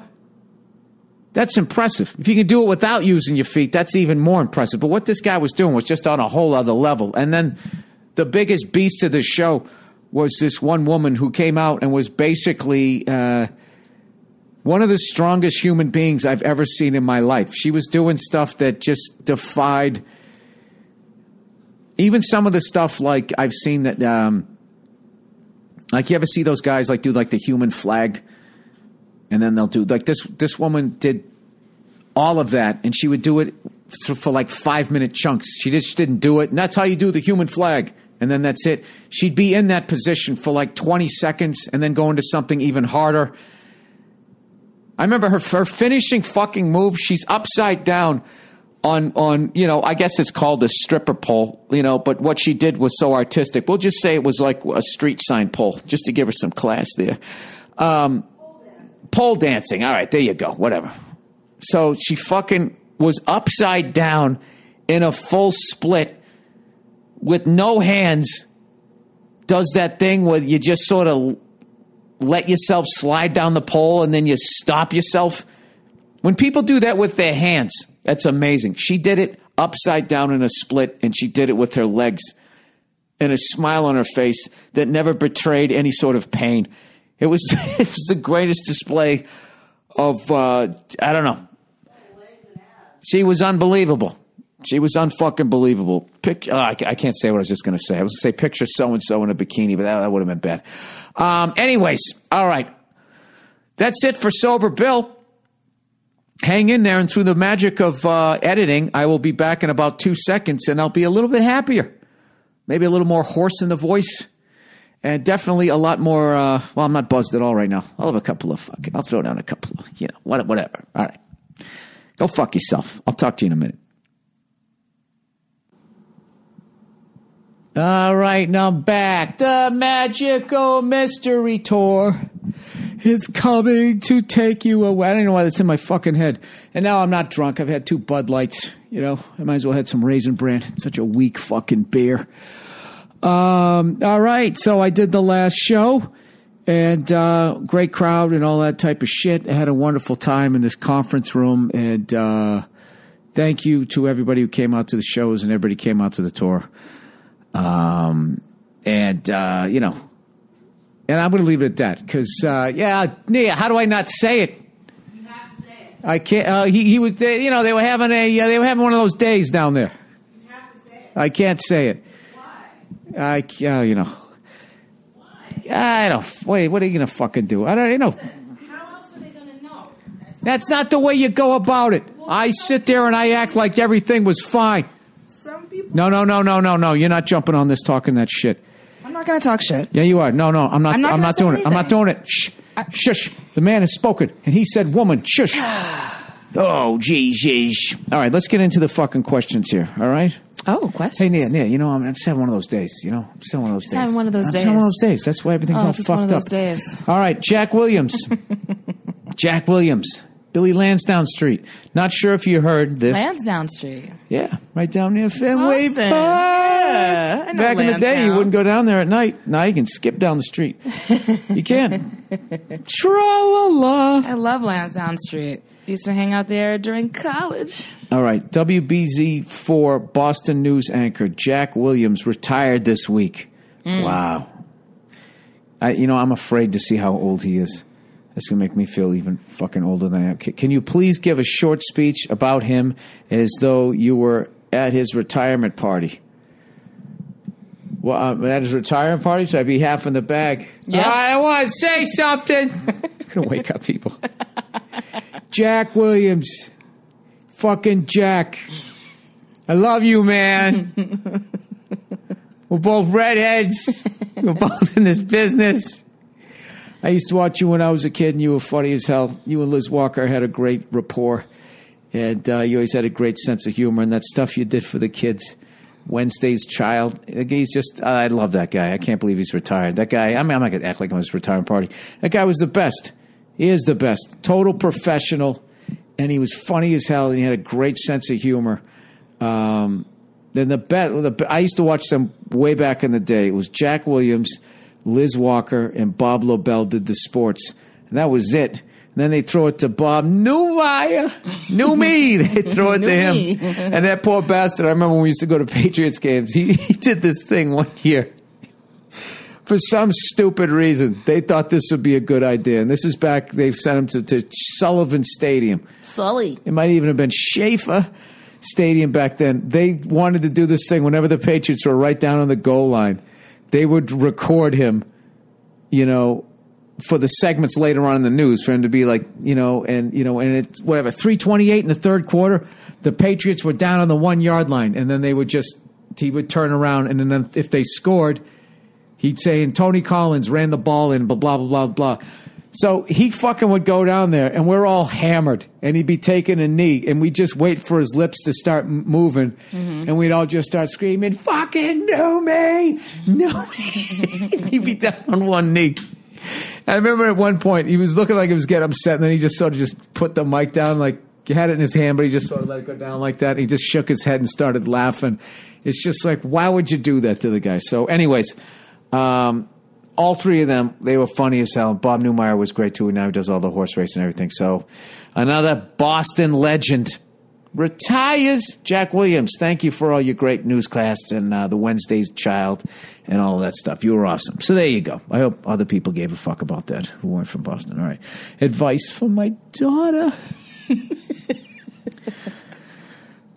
That's impressive. If you can do it without using your feet, that's even more impressive. But what this guy was doing was just on a whole other level. And then the biggest beast of the show was this one woman who came out and was basically uh, one of the strongest human beings I've ever seen in my life. She was doing stuff that just defied even some of the stuff like I've seen that um, – like you ever see those guys like do like the human flag and then they'll do – like this this woman did all of that and she would do it for like five-minute chunks. She just didn't do it. And that's how you do the human flag. And then that's it. She'd be in that position for like twenty seconds and then go into something even harder. I remember her, her finishing fucking move. She's upside down on, on, you know, I guess it's called a stripper pole, you know, but what she did was so artistic. We'll just say it was like a street sign pole, just to give her some class there. Um, pole dancing. All right, there you go. Whatever. So she fucking was upside down in a full split with no hands, does that thing where you just sort of let yourself slide down the pole and then you stop yourself. When people do that with their hands, that's amazing. She did it upside down in a split, and she did it with her legs and a smile on her face that never betrayed any sort of pain. It was, it was the greatest display of, uh, I don't know. She was unbelievable. She was unfucking believable. Pic- oh, I, I can't say what I was just going to say. I was going to say picture so-and-so in a bikini, but that, that would have been bad. Um, anyways, all right. That's it for Sober Bill. Hang in there, and through the magic of uh, editing, I will be back in about two seconds, and I'll be a little bit happier. Maybe a little more hoarse in the voice, and definitely a lot more, uh, well, I'm not buzzed at all right now. I'll have a couple of fucking, I'll throw down a couple of, you know, whatever. All right. Go fuck yourself. I'll talk to you in a minute. All right, now I'm back. The Magical Mystery Tour is coming to take you away. I don't know why that's in my fucking head. And now I'm not drunk. I've had two Bud Lights. You know, I might as well have some Raisin Bran. It's such a weak fucking beer. Um, all right, so I did the last show. And uh, great crowd and all that type of shit. I had a wonderful time in this conference room. And uh, thank you to everybody who came out to the shows and everybody came out to the tour. Um, and, uh, you know, and I'm going to leave it at that because, uh, yeah, Nia, how do I not say it? You have to say it. I can't, uh, he, he was, they, you know, they were having a, uh, they were having one of those days down there. You have to say it. I can't say it. Why? I, uh, you know. Why? I don't, wait, what are you going to fucking do? I don't, you know. How else are they going to know? That's, That's not the way you go about it. Well, I sit there and I act like everything was fine. No, no, no, no, no, no. You're not jumping on this talking that shit. I'm not going to talk shit. Yeah, you are. No, no, I'm not I'm not, I'm not doing anything. it. I'm not doing it. Shh. I- Shush. The man has spoken, and he said woman. Shush. Oh, geez, geez. All right, let's get into the fucking questions here, all right? Oh, questions. Hey, Nia, Nia, you know, I'm just having one of those days, you know? I'm just having one of those just days. Just having one of those I'm days. Just having one of those days. That's why everything's oh, all fucked one of those up. Days. All right, Jack Williams. Jack Williams. Billy Lansdowne Street. Not sure if you heard this. Lansdowne Street. Yeah, right down near Fenway Park. Yeah, I know Back Lansdowne. in the day, you wouldn't go down there at night. Now you can skip down the street. You can. Tra-la-la. I love Lansdowne Street. Used to hang out there during college. All right, W B Z four Boston News anchor Jack Williams retired this week. Mm. Wow. I, you know, I'm afraid to see how old he is. This can make me feel even fucking older than I am. Can you please give a short speech about him as though you were at his retirement party? Well, um, at his retirement party, so I'd be half in the bag. Yep. I want to say something. I'm going to wake up people. Jack Williams. Fucking Jack. I love you, man. We're both redheads. We're both in this business. I used to watch you when I was a kid, and you were funny as hell. You and Liz Walker had a great rapport, and uh, you always had a great sense of humor, and that stuff you did for the kids, Wednesday's Child. He's just, uh, I love that guy. I can't believe he's retired. That guy, I mean, I'm not going to act like I'm at his retirement party. That guy was the best. He is the best. Total professional, and he was funny as hell, and he had a great sense of humor. Um, then the best, the, I used to watch them way back in the day. It was Jack Williams, Liz Walker, and Bob Lobel did the sports. And that was it. And then they throw it to Bob. New wire, new me. They throw it to him. And that poor bastard, I remember when we used to go to Patriots games, he, he did this thing one year. For some stupid reason, they thought this would be a good idea. And this is back, they've sent him to, to Sullivan Stadium. Sully. It might even have been Schaefer Stadium back then. They wanted to do this thing whenever the Patriots were right down on the goal line. They would record him, you know, for the segments later on in the news, for him to be like, you know, and, you know, and it's whatever, three twenty-eight in the third quarter, the Patriots were down on the one-yard line. And then they would just, he would turn around, and then if they scored, he'd say, and Tony Collins ran the ball in, blah, blah, blah, blah, blah. So he fucking would go down there, and we're all hammered, and he'd be taking a knee, and we'd just wait for his lips to start m moving, mm-hmm. and we'd all just start screaming, fucking do me, do me. He'd be down on one knee. I remember at one point he was looking like he was getting upset, and then he just sort of just put the mic down, like he had it in his hand, but he just sort of let it go down like that. And he just shook his head and started laughing. It's just like, why would you do that to the guy? So anyways, um, all three of them, they were funny as hell. Bob Newmeyer was great too. Now he does all the horse racing and everything. So another Boston legend retires, Jack Williams. Thank you for all your great newscasts and uh, the Wednesday's Child and all that stuff. You were awesome. So there you go. I hope other people gave a fuck about that who weren't from Boston. All right. Advice for my daughter.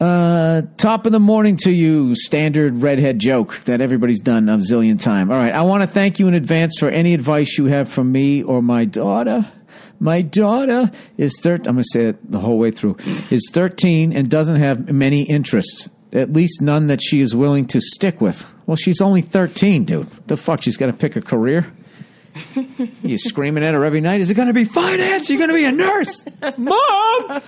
uh, top of the morning to you. Standard redhead joke that everybody's done a zillion time. All right. I want to thank you in advance for any advice you have for me or my daughter. My daughter is thirteen. I'm going to say it the whole way through. Is thirteen and doesn't have many interests, at least none that she is willing to stick with. Well, she's only thirteen, dude. The fuck, she's got to pick a career. You're screaming at her every night. Is it going to be finance? You're going to be a nurse, mom.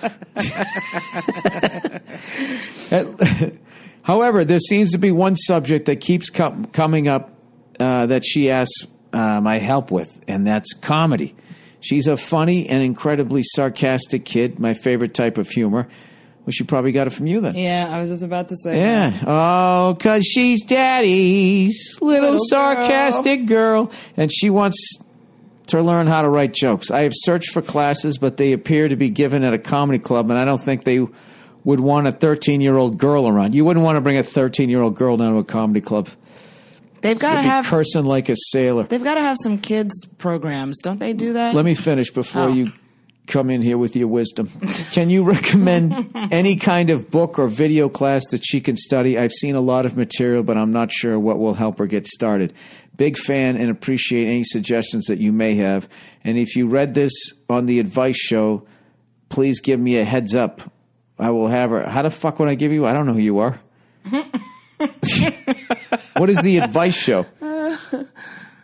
However, there seems to be one subject that keeps com coming up uh, that she asks uh, my help with, and that's comedy. She's a funny and incredibly sarcastic kid, my favorite type of humor. Well, she probably got it from you then. Yeah, I was just about to say yeah. that. Oh, because she's daddy's little, little sarcastic girl. girl, and she wants to learn how to write jokes. I have searched for classes, but they appear to be given at a comedy club, and I don't think they would want a thirteen-year-old girl around. You wouldn't want to bring a thirteen-year-old girl down to a comedy club. They've got to have cursing like a sailor. They've got to have some kids programs, don't they do that? Let me finish before oh. you come in here with your wisdom. Can you recommend any kind of book or video class that she can study? I've seen a lot of material, but I'm not sure what will help her get started. Big fan and appreciate any suggestions that you may have. And if you read this on the advice show, please give me a heads up. I will have her. How the fuck would I give you? I don't know who you are. What is the advice show?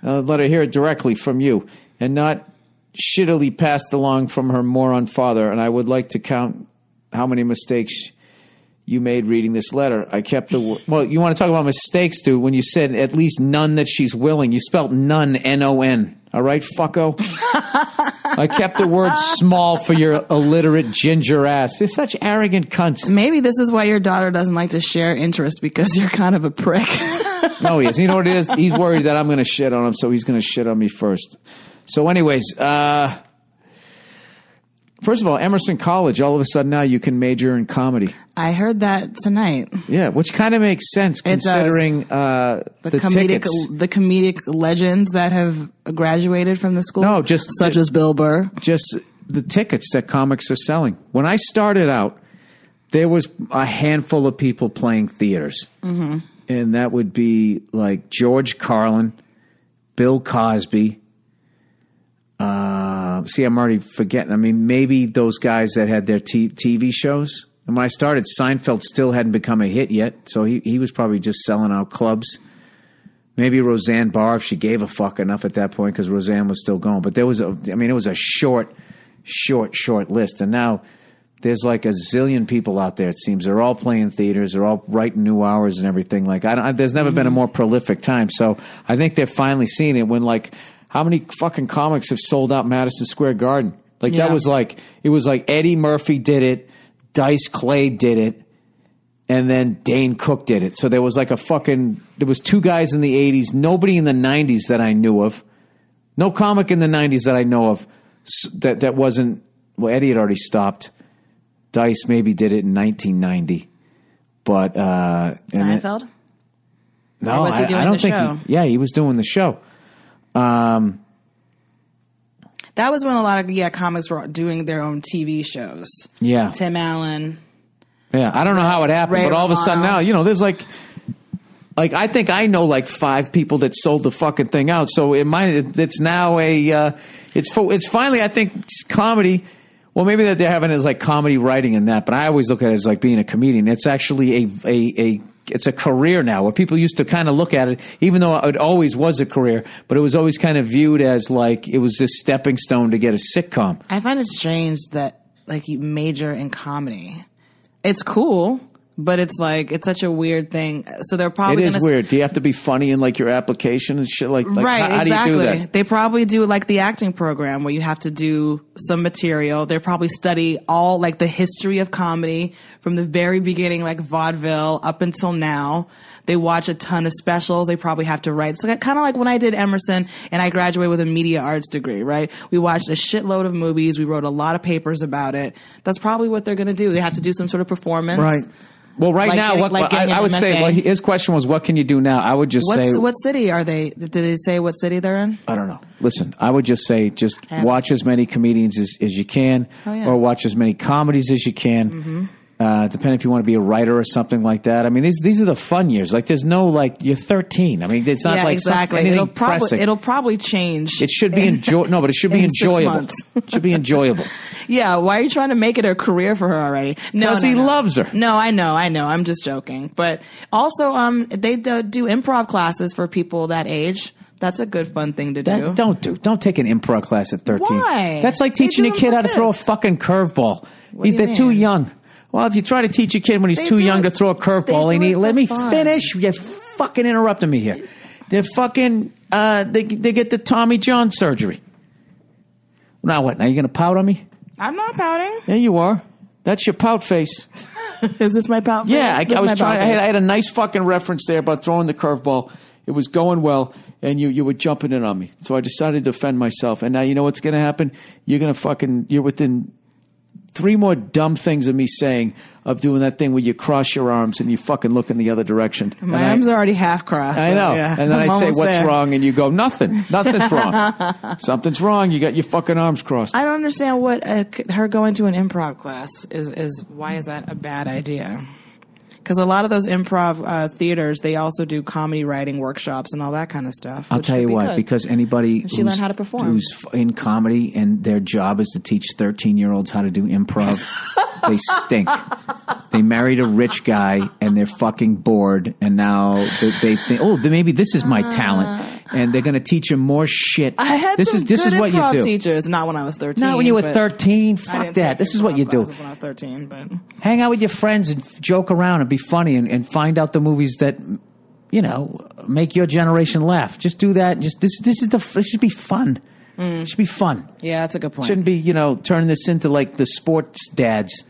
I'll let her hear it directly from you and not shittily passed along from her moron father. And I would like to count how many mistakes you made reading this letter. I kept the well, you want to talk about mistakes, dude? When you said at least none that she's willing, you spelled none, N O N. All right, fucko. I kept the word small for your illiterate ginger ass. They're such arrogant cunts. Maybe this is why your daughter doesn't like to share interests, because you're kind of a prick. No, he is. You know what it is? He's worried that I'm going to shit on him, so he's going to shit on me first. So anyways, uh, first of all, Emerson College, all of a sudden now you can major in comedy. I heard that tonight. Yeah, which kind of makes sense considering uh, the, the comedic tickets. The comedic legends that have graduated from the school, no, just such the, as Bill Burr. Just the tickets that comics are selling. When I started out, there was a handful of people playing theaters. Mm-hmm. And that would be like George Carlin, Bill Cosby. Uh, see, I'm already forgetting. I mean, maybe those guys that had their t TV shows. And when I started, Seinfeld still hadn't become a hit yet, so he, he was probably just selling out clubs. Maybe Roseanne Barr, if she gave a fuck enough at that point, because Roseanne was still going. But there was a, I mean, it was a short, short, short list. And now there's like a zillion people out there, it seems. They're all playing theaters. They're all writing new hours and everything. Like, I don't, I, there's never mm-hmm. been a more prolific time. So I think they're finally seeing it when, like, how many fucking comics have sold out Madison Square Garden? Like yeah. that was like, it was like Eddie Murphy did it, Dice Clay did it, and then Dane Cook did it. So there was like a fucking, there was two guys in the eighties, nobody in the nineties that I knew of, no comic in the nineties that I know of that that wasn't, well, Eddie had already stopped. Dice maybe did it in nineteen ninety, but uh, Seinfeld. It, no, was he doing I, I don't the think. Show? He, yeah, he was doing the show. Um, that was when a lot of yeah comics were doing their own T V shows. Yeah, Tim Allen. Yeah, I don't know how it happened, Ray but all Romano. Of a sudden now, you know, there's like, like I think I know like five people that sold the fucking thing out. So it might, it's now a, uh, it's it's finally I think it's comedy. Well, maybe that they're having is like comedy writing and that, but I always look at it as like being a comedian. It's actually a a a it's a career now where people used to kind of look at it, even though it always was a career, but it was always kind of viewed as like it was this stepping stone to get a sitcom. I find it strange that like you major in comedy. It's cool, but it's like it's such a weird thing. So they're probably it is gonna weird. Do you have to be funny in like your application and shit? Like, like right? How, exactly. How do you do that? They probably do like the acting program where you have to do some material. They probably study all like the history of comedy from the very beginning, like vaudeville up until now. They watch a ton of specials. They probably have to write. It's like, kind of like when I did Emerson and I graduated with a media arts degree, right? We watched a shitload of movies. We wrote a lot of papers about it. That's probably what they're going to do. They have to do some sort of performance. Right. Well, right like now, getting, what, like I, I would M F A. Say, well, his question was, what can you do now? I would just What's, say. What city are they? Did they say what city they're in? I don't know. Listen, I would just say just watch as many comedians as, as you can oh, yeah. or watch as many comedies as you can. Mm-hmm. Uh, depending if you want to be a writer or something like that. I mean, these these are the fun years. Like, there's no, like, you're thirteen. I mean, it's not yeah, like exactly. something it'll probably pressing. It'll probably change. It should be enjoyable. No, but it should be enjoyable. It should be enjoyable. Yeah, why are you trying to make it a career for her already? No, because no, he no. loves her. No, I know, I know. I'm just joking. But also, um, they do, do improv classes for people that age. That's a good fun thing to that, do. Don't do. Don't take an improv class at thirteen. Why? That's like teaching a kid how to throw a fucking curveball. They're mean? Too young. Well, if you try to teach a kid when he's they too young it, to throw a curveball, and he, let me fun. finish. You're fucking interrupting me here. They're fucking, uh, they, they get the Tommy John surgery. Now what? Now you're going to pout on me? I'm not pouting. There you are. That's your pout face. Is this my pout face? Yeah, I, I was trying. I had, I had a nice fucking reference there about throwing the curveball. It was going well, and you, you were jumping in on me. So I decided to defend myself. And now you know what's going to happen? You're going to fucking, you're within... three more dumb things of me saying of doing that thing where you cross your arms and you fucking look in the other direction. My and arms I, are already half crossed. I know. Yeah. And then I'm I say, what's there. wrong? And you go, nothing. Nothing's wrong. Something's wrong. You got your fucking arms crossed. I don't understand what uh, her going to an improv class is, is why is that a bad idea? Because a lot of those improv uh, theaters, they also do comedy writing workshops and all that kind of stuff. I'll tell you be why, good. Because anybody who's, learn how to perform. Who's in comedy and their job is to teach thirteen-year-olds how to do improv, they stink. They married a rich guy and they're fucking bored and now they, they think, oh, maybe this is my talent. And they're going to teach him more shit. I had this some is, this good is what improv you do. Teachers, not when I was thirteen. Not when you were thirteen. Fuck that. This is what you do. When I was thirteen, but. Hang out with your friends and joke around and be funny and, and find out the movies that, you know, make your generation laugh. Just do that. Just this. This is the. This should be fun. Mm. It should be fun. Yeah, that's a good point. Shouldn't be, you know, turning this into like the sports dads.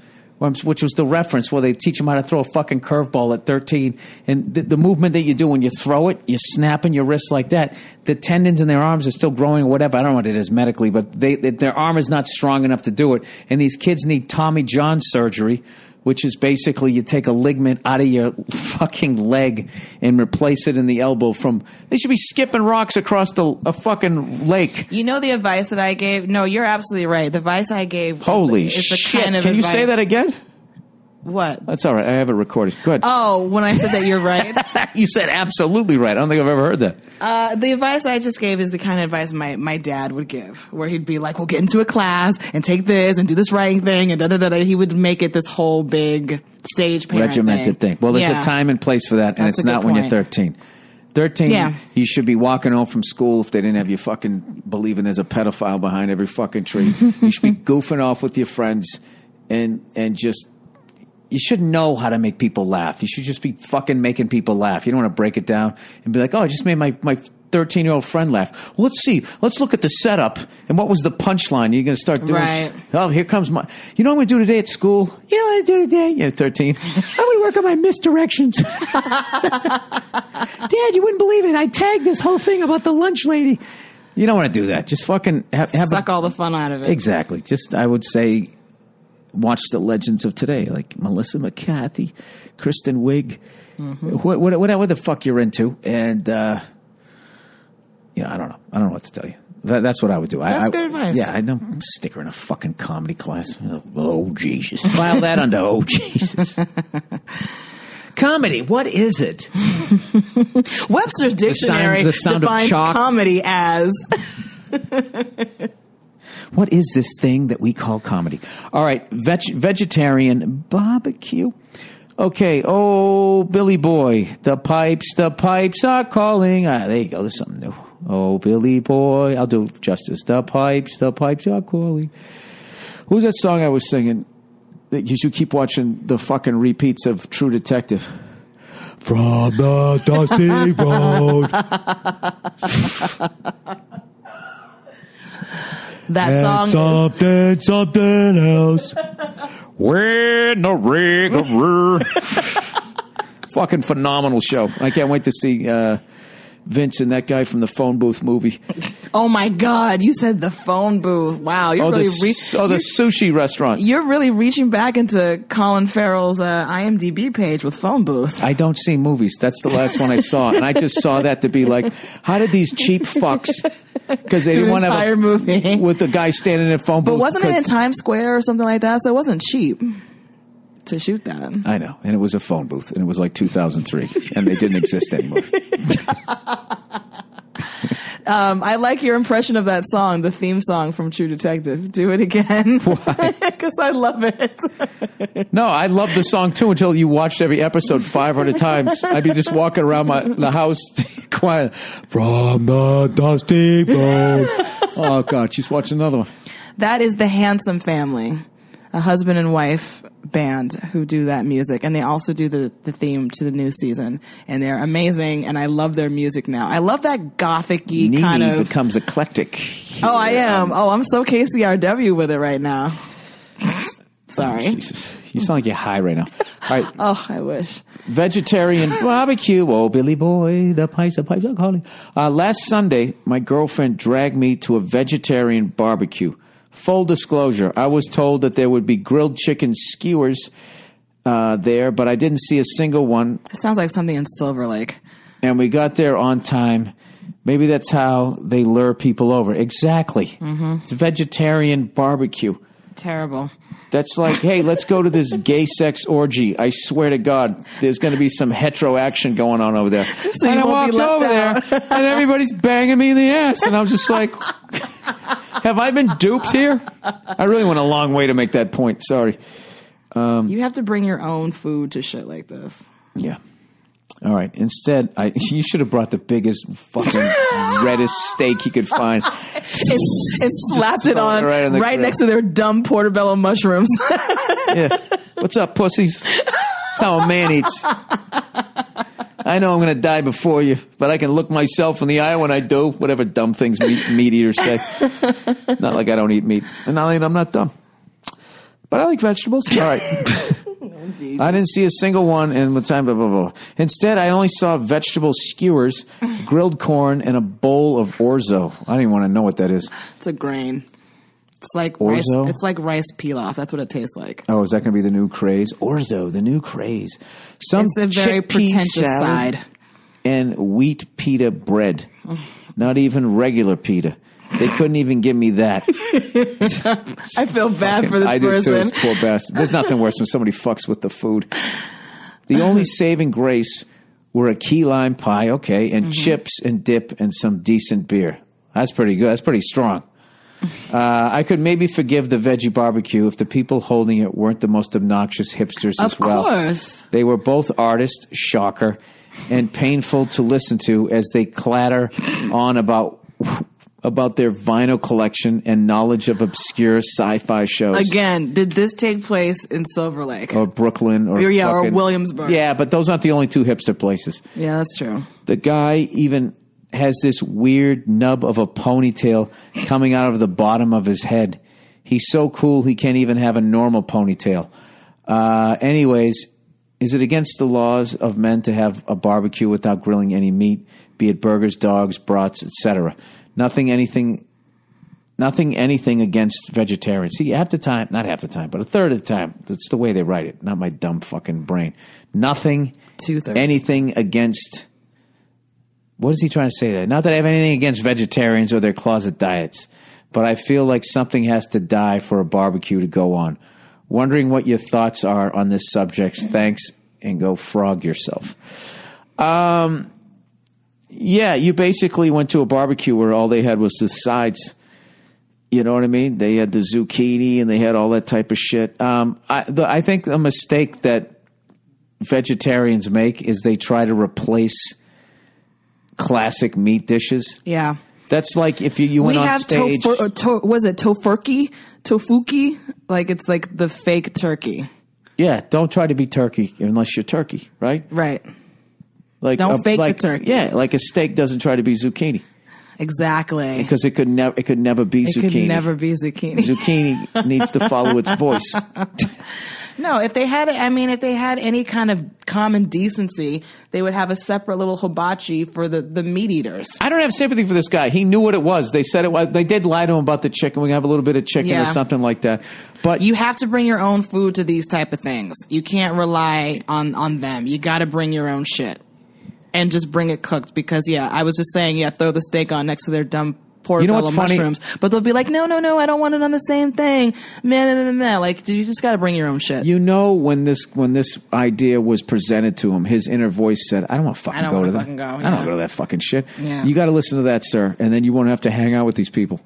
Which was the reference where they teach them how to throw a fucking curveball at thirteen. And the, the movement that you do when you throw it, you're snapping your wrist like that. The tendons in their arms are still growing or whatever. I don't know what it is medically, but they, they, their arm is not strong enough to do it. And these kids need Tommy John surgery, which is basically you take a ligament out of your fucking leg and replace it in the elbow from – they should be skipping rocks across the a fucking lake. You know the advice that I gave? No, you're absolutely right. The advice I gave – Holy is the, is the shit. Kind of Can you advice. Say that again? What? That's all right. I have it recorded. Go ahead. Oh, when I said that you're right? You said absolutely right. I don't think I've ever heard that. Uh, the advice I just gave is the kind of advice my, my dad would give, where he'd be like, we'll get into a class and take this and do this writing thing and da-da-da-da. He would make it this whole big stage parent regimented thing. thing. Well, there's yeah. a time and place for that, and That's it's not point. When you're thirteen. thirteen, yeah. You should be walking home from school if they didn't have you fucking believing there's a pedophile behind every fucking tree. You should be goofing off with your friends and and just... You should know how to make people laugh. You should just be fucking making people laugh. You don't want to break it down and be like, oh, I just made my, my thirteen-year-old friend laugh. Well, let's see. Let's look at the setup. And what was the punchline? You're going to start doing right. – oh, here comes my – you know what I'm going to do today at school? You know what I do today? You're thirteen. I'm going to work on my misdirections. Dad, you wouldn't believe it. I tagged this whole thing about the lunch lady. You don't want to do that. Just fucking have, have suck a, all the fun out of it. Exactly. Just, I would say, watch the legends of today, like Melissa McCarthy, Kristen Wiig, mm-hmm. wh- wh- whatever the fuck you're into, and uh, you know, I don't know. I don't know what to tell you. That, that's what I would do. That's I, good I, advice. Yeah, I don't stick her in a fucking comedy class. Oh, Jesus. File that under, oh, Jesus. Comedy, what is it? Webster's Dictionary the sound, the sound defines comedy as... What is this thing that we call comedy? All right, veg- vegetarian barbecue. Okay, oh, Billy Boy, the pipes, the pipes are calling. Ah, there you go, there's something new. Oh, Billy Boy, I'll do justice. The pipes, the pipes are calling. Who's that song I was singing? You should keep watching the fucking repeats of True Detective. From the dusty road. That and song something, is... something else. We're in the ring of roar. Fucking phenomenal show. I can't wait to see... Uh, Vince and that guy from the phone booth movie. Oh my God! You said the phone booth. Wow, you're oh, really the, re- oh the sushi restaurant. You're really reaching back into Colin Farrell's uh, IMDb page with phone booth. I don't see movies. That's the last one I saw, and I just saw that to be like, how did these cheap fucks? Because they didn't want to have an entire movie with the guy standing in a phone booth. But wasn't it in Times Square or something like that? So it wasn't cheap to shoot that. I know. And it was a phone booth. And it was like two thousand three. And they didn't exist anymore. um, I like your impression of that song, the theme song from True Detective. Do it again. Why? Because I love it. No, I love the song too until you watched every episode five hundred times. I'd be just walking around my the house quiet. From the dusty road. Oh, God. She's watching another one. That is the Handsome Family. A husband and wife band who do that music, and they also do the, the theme to the new season, and they're amazing, and I love their music now. I love that gothic-y Nene kind of... becomes eclectic. Oh, I am. Oh, I'm so K C R W with it right now. Sorry. Oh, Jesus. You sound like you're high right now. All right. Oh, I wish. Vegetarian barbecue. Oh, Billy Boy, the pipes, the pipes are calling. Uh, last Sunday, my girlfriend dragged me to a vegetarian barbecue. Full disclosure, I was told that there would be grilled chicken skewers uh, there, but I didn't see a single one. It sounds like something in Silver Lake. And we got there on time. Maybe that's how they lure people over. Exactly. Mm-hmm. It's a vegetarian barbecue. Terrible. That's like, hey, let's go to this gay sex orgy. I swear to God, there's going to be some hetero action going on over there. So and I walked over out. there, and everybody's banging me in the ass. And I was just like... Have I been duped here? I really went a long way to make that point. Sorry. Um, you have to bring your own food to shit like this. Yeah. All right. Instead, I you should have brought the biggest fucking reddest steak you could find. And slapped it on it right, on right next to their dumb portobello mushrooms. Yeah. What's up, pussies? That's how a man eats. I know I'm going to die before you, but I can look myself in the eye when I do. Whatever dumb things meat, meat eaters say. Not like I don't eat meat. And not like I'm not dumb. But I like vegetables. All right. Oh, I didn't see a single one in the time. Blah, blah, blah. Instead, I only saw vegetable skewers, grilled corn, and a bowl of orzo. I don't even want to know what that is. It's a grain. It's like orzo? Rice. It's like rice pilaf. That's what it tastes like. Oh, is that going to be the new craze? Orzo, the new craze. Some it's a very pretentious side. And wheat pita bread. Not even regular pita. They couldn't even give me that. I feel bad fucking, for this I person. I do too. This poor bastard. There's nothing worse when somebody fucks with the food. The only saving grace were a key lime pie, okay, and mm-hmm. chips and dip and some decent beer. That's pretty good. That's pretty strong. Uh, I could maybe forgive the veggie barbecue if the people holding it weren't the most obnoxious hipsters as well. Of course. They were both artists, shocker, and painful to listen to as they clatter on about about their vinyl collection and knowledge of obscure sci-fi shows. Again, did this take place in Silver Lake? Or Brooklyn? Or, yeah, fucking, or Williamsburg. Yeah, but those aren't the only two hipster places. Yeah, that's true. The guy even... has this weird nub of a ponytail coming out of the bottom of his head. He's so cool he can't even have a normal ponytail. Uh, anyways, is it against the laws of men to have a barbecue without grilling any meat, be it burgers, dogs, brats, et cetera? Nothing, anything, nothing, anything against vegetarians. See, half the time, not half the time, but a third of the time, that's the way they write it. Not my dumb fucking brain. Nothing, Two-thirds. anything against. What is he trying to say there? Not that I have anything against vegetarians or their closet diets, but I feel like something has to die for a barbecue to go on. Wondering what your thoughts are on this subject. Thanks, and go frog yourself. Um, yeah, you basically went to a barbecue where all they had was the sides. You know what I mean? They had the zucchini and they had all that type of shit. Um, I, the, I think a mistake that vegetarians make is they try to replace classic meat dishes. Yeah. That's like if you, you went we on stage. Tof- uh, to- was it tofurkey? Tofuki? Like it's like the fake turkey. Yeah. Don't try to be turkey unless you're turkey, right? Right. Like Don't a, fake like, the turkey. Yeah. Like a steak doesn't try to be zucchini. Exactly. Because it could never it could never be it zucchini. It could never be zucchini. Zucchini needs to follow its voice. No, if they had, I mean, if they had any kind of common decency, they would have a separate little hibachi for the, the meat eaters. I don't have sympathy for this guy. He knew what it was. They said it was. They did lie to him about the chicken. We have a little bit of chicken yeah. or something like that. But you have to bring your own food to these type of things. You can't rely on, on them. You got to bring your own shit and just bring it cooked because, yeah, I was just saying, yeah, throw the steak on next to their dumb portobello mushrooms, funny? But they'll be like, no, no, no, I don't want it on the same thing. Meh, meh, meh, meh. Like, you just got to bring your own shit. You know, when this when this idea was presented to him, his inner voice said, I don't want to fucking go to that. Go, yeah. I don't want to go to that fucking shit. Yeah. You got to listen to that, sir, and then you won't have to hang out with these people.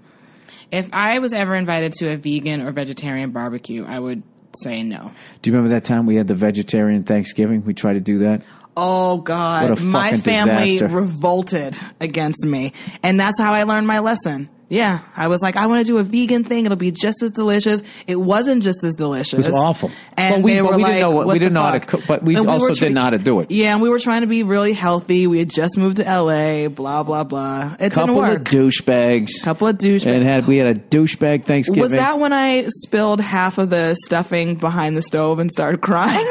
If I was ever invited to a vegan or vegetarian barbecue, I would say no. Do you remember that time we had the vegetarian Thanksgiving? We tried to do that. Oh, God. My family disaster. revolted against me. And that's how I learned my lesson. Yeah. I was like, I want to do a vegan thing. It'll be just as delicious. It wasn't just as delicious. It was awful. And but we, they but were we like, didn't know, what we didn't know how to cook, but we and also we tra- didn't know how to do it. Yeah. And we were trying to be really healthy. We had just moved to L A, blah, blah, blah. It Couple didn't work. Couple of douchebags. Couple of douchebags. And had, we had a douchebag Thanksgiving. Was that when I spilled half of the stuffing behind the stove and started crying?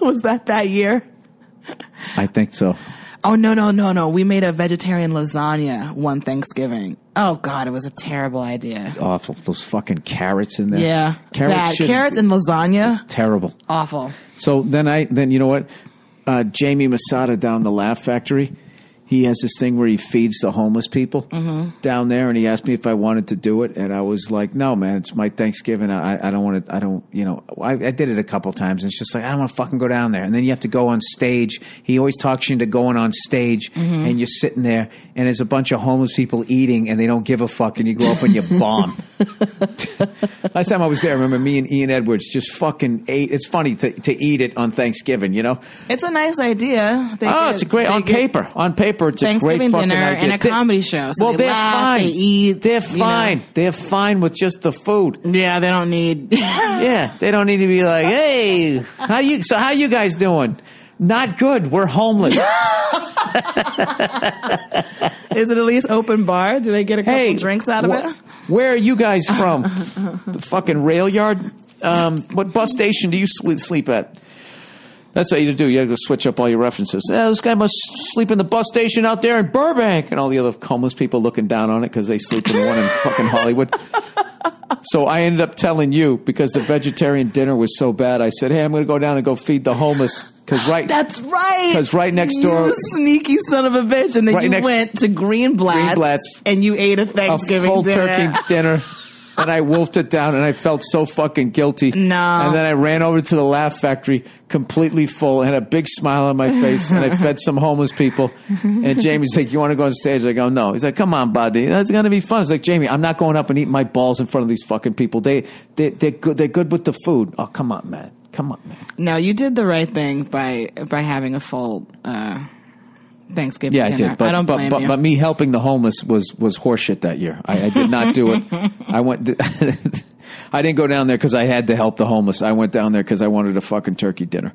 Was that that year? I think so. Oh, no, no, no, no. We made a vegetarian lasagna one Thanksgiving. Oh, God, it was a terrible idea. It's awful. Those fucking carrots in there. Yeah. Carrots, carrots and lasagna. It's terrible. Awful. So then I, then you know what? Uh, Jamie Masada down the Laugh Factory, he has this thing where he feeds the homeless people mm-hmm. down there. And he asked me if I wanted to do it. And I was like, no, man, it's my Thanksgiving. I, I don't want to, I don't, you know, I, I did it a couple times. And it's just like, I don't want to fucking go down there. And then you have to go on stage. He always talks you into going on stage mm-hmm. and you're sitting there and there's a bunch of homeless people eating and they don't give a fuck. And you go up and you bomb. Last time I was there, I remember me and Ian Edwards just fucking ate. It's funny to, to eat it on Thanksgiving, you know? It's a nice idea. They oh, get, it's a great, on get, paper, on paper. It's a great fucking dinner idea. And a they, comedy show. So well, they they're laugh, fine. They eat. They're fine. Know. They're fine with just the food. Yeah, they don't need. yeah, they don't need to be like, hey, how you? So how you guys doing? Not good. We're homeless. Is it at least open bar? Do they get a couple hey, drinks out of wh- it? Where are you guys from? The fucking rail yard. Um, what bus station do you sleep at? That's what you do. You have to switch up all your references. Eh, this guy must sleep in the bus station out there in Burbank. And all the other homeless people looking down on it because they sleep in the one in fucking Hollywood. So I ended up telling you because the vegetarian dinner was so bad. I said, hey, I'm going to go down and go feed the homeless. Cause right, That's right. Because right next door. You sneaky son of a bitch. And then right you next, went to Greenblatt's, Greenblatt's and you ate a Thanksgiving a full dinner. turkey dinner. And I wolfed it down, and I felt so fucking guilty. No. And then I ran over to the Laugh Factory, completely full, and had a big smile on my face, and I fed some homeless people. And Jamie's like, you want to go on stage? I go, no. He's like, come on, buddy. That's going to be fun. It's like, Jamie, I'm not going up and eating my balls in front of these fucking people. They, they, they're good. They're good with the food. Oh, come on, man. Come on, man. No, you did the right thing by by having a full uh, Thanksgiving yeah, dinner. Yeah, I did. But, I don't blame but, but, you. But me helping the homeless was was horseshit that year. I, I did not do it. I went. To, I didn't go down there because I had to help the homeless. I went down there because I wanted a fucking turkey dinner.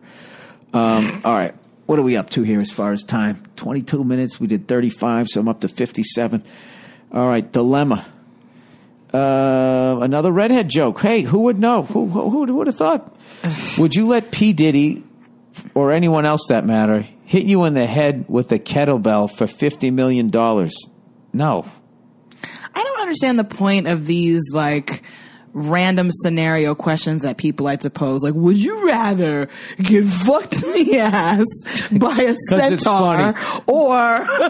Um, all right, what are we up to here as far as time? Twenty-two minutes. We did thirty-five, so I'm up to fifty-seven. All right, dilemma. Uh, another redhead joke. Hey, who would know? Who who, who would have thought? Would you let P. Diddy or anyone else that matter hit you in the head with a kettlebell for fifty million dollars? No. understand the point of these like random scenario questions that people like to pose. Like, would you rather get fucked in the ass by a centaur or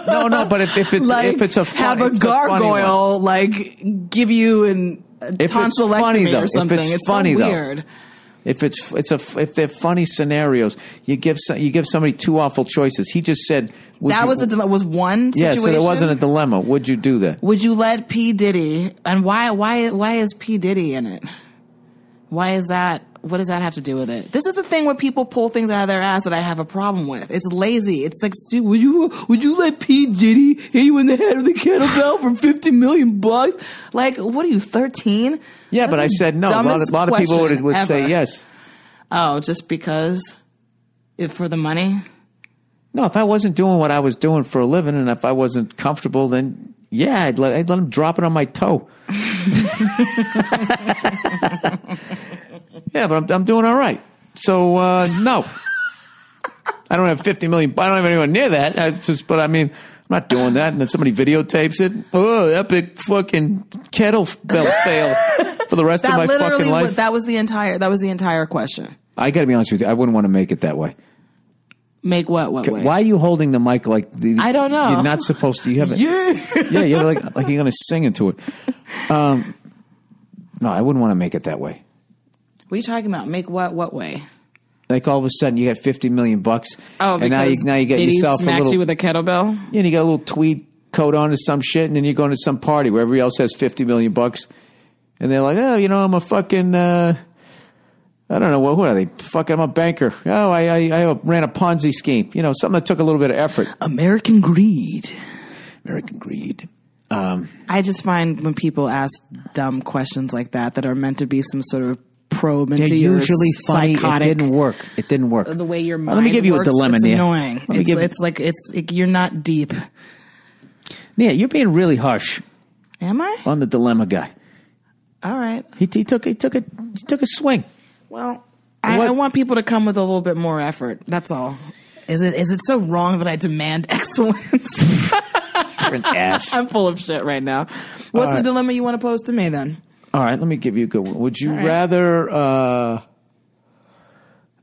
no, no? But if, if it's like, if it's a fun, have a gargoyle a like give you an a tonsillectomy or something. If it's, it's funny so weird. Though. If it's it's a if they're funny scenarios, you give some, you give somebody two awful choices. He just said that you, was a was one situation? Yeah, so there wasn't a dilemma. Would you do that? Would you let P. Diddy? And why why why is P. Diddy in it? Why is that? What does that have to do with it? This is the thing where people pull things out of their ass that I have a problem with. It's lazy. It's like, dude, would you would you let P. Diddy hit you in the head with a kettlebell for fifty million bucks? Like, what are you, thirteen? Yeah, that's but I said no. A lot of, lot of people would, would say yes. Oh, just because it for the money? No, if I wasn't doing what I was doing for a living, and if I wasn't comfortable, then yeah, I'd let I'd let him drop it on my toe. Yeah, but I'm, I'm doing all right. So, uh, no. I don't have fifty million. I don't have anyone near that. I just, but, I mean, I'm not doing that. And then somebody videotapes it. Oh, epic fucking kettlebell fail for the rest that of my fucking life. Was, that was the entire That was the entire question. I got to be honest with you. I wouldn't want to make it that way. Make what? What way? Why are you holding the mic like the, I don't know. You're not supposed to. You haven't. Yeah. Yeah, you're like, like you're going to sing into it. Um, no, I wouldn't want to make it that way. What are you talking about? Make what? What way? Like all of a sudden you got fifty million bucks. Oh, because and now you now you get Diddy yourself smacks a little, you with a kettlebell. Yeah, and you got a little tweed coat on or some shit, and then you're going to some party where everybody else has fifty million bucks, and they're like, oh, you know, I'm a fucking, uh, I don't know, what, what are they? Fucking, I'm a banker. Oh, I, I I ran a Ponzi scheme. You know, something that took a little bit of effort. American greed. American greed. Um, I just find when people ask dumb questions like that that are meant to be some sort of probe into your psychotic. Funny. It didn't work. It didn't work. The way your mind well, let me give you works, a dilemma, it's Nia. Annoying. Let me it's, give it's like it's it, you're not deep. Nia, you're being really harsh. Am I? On the dilemma guy. All right. He, he took he took a he took a swing. Well, I, I want people to come with a little bit more effort. That's all. Is it is it so wrong that I demand excellence? You're an ass. I'm full of shit right now. What's uh, the dilemma you want to pose to me then? All right, let me give you a good one. Would you right. rather uh, –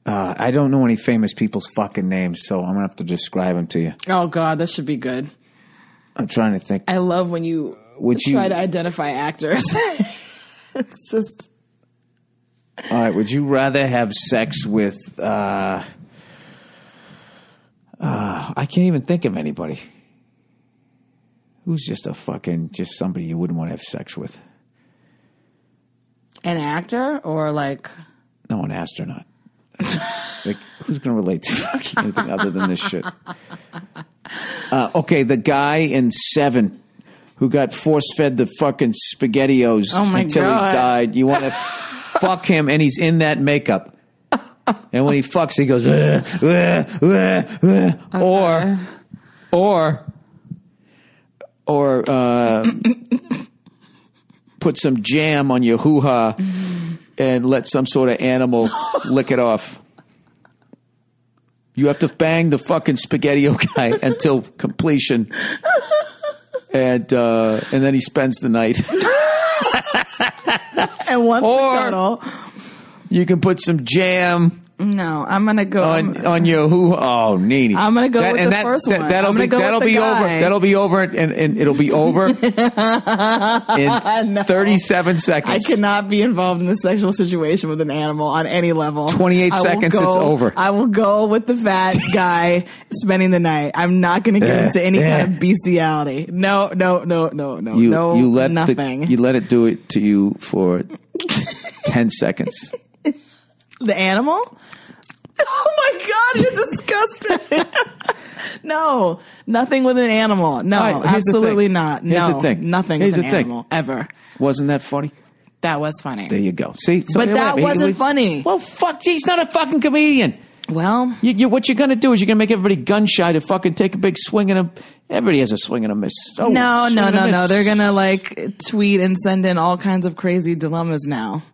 uh, I don't know any famous people's fucking names, so I'm going to have to describe them to you. Oh, God, that should be good. I'm trying to think. I love when you Would try you, to identify actors. It's just – All right, would you rather have sex with uh, – uh, I can't even think of anybody. Who's just a fucking – just somebody you wouldn't want to have sex with? An actor or like... No, an astronaut. Like, who's going to relate to anything other than this shit? Uh, okay, the guy in Seven who got force-fed the fucking SpaghettiOs oh my until God. He died. You want to fuck him and he's in that makeup. And when he fucks, he goes... Uh, uh, uh, uh. Or... Or... Or... Uh, put some jam on your hoo-ha and let some sort of animal lick it off. You have to bang the fucking SpaghettiO guy until completion. And uh, and then he spends the night. And once or the cuddle. You can put some jam. No, I'm going to go. On, on your hoo-ha. Oh, Nene. I'm going to go that, with the that, first that, one. That'll be, go that'll be over. That'll be over. And, and it'll be over in no. thirty-seven seconds. I cannot be involved in a sexual situation with an animal on any level. twenty-eight I seconds, go, it's over. I will go with the fat guy spending the night. I'm not going to get uh, into any uh, kind of bestiality. No, no, no, no, no, you, no, you let nothing. The, you let it do it to you for ten seconds. The animal? Oh my God, you're disgusting. No, nothing with an animal. No, right, absolutely not. No, here's the thing. Nothing here's with an animal, thing. Ever. Wasn't that funny? That was funny. There you go. See, so But that wasn't was, funny. Well, fuck, he's not a fucking comedian. Well. You, you, what you're going to do is you're going to make everybody gun-shy to fucking take a big swing and a... Everybody has a swing and a miss. Oh, no, no, no, no. They're going to like tweet and send in all kinds of crazy dilemmas now.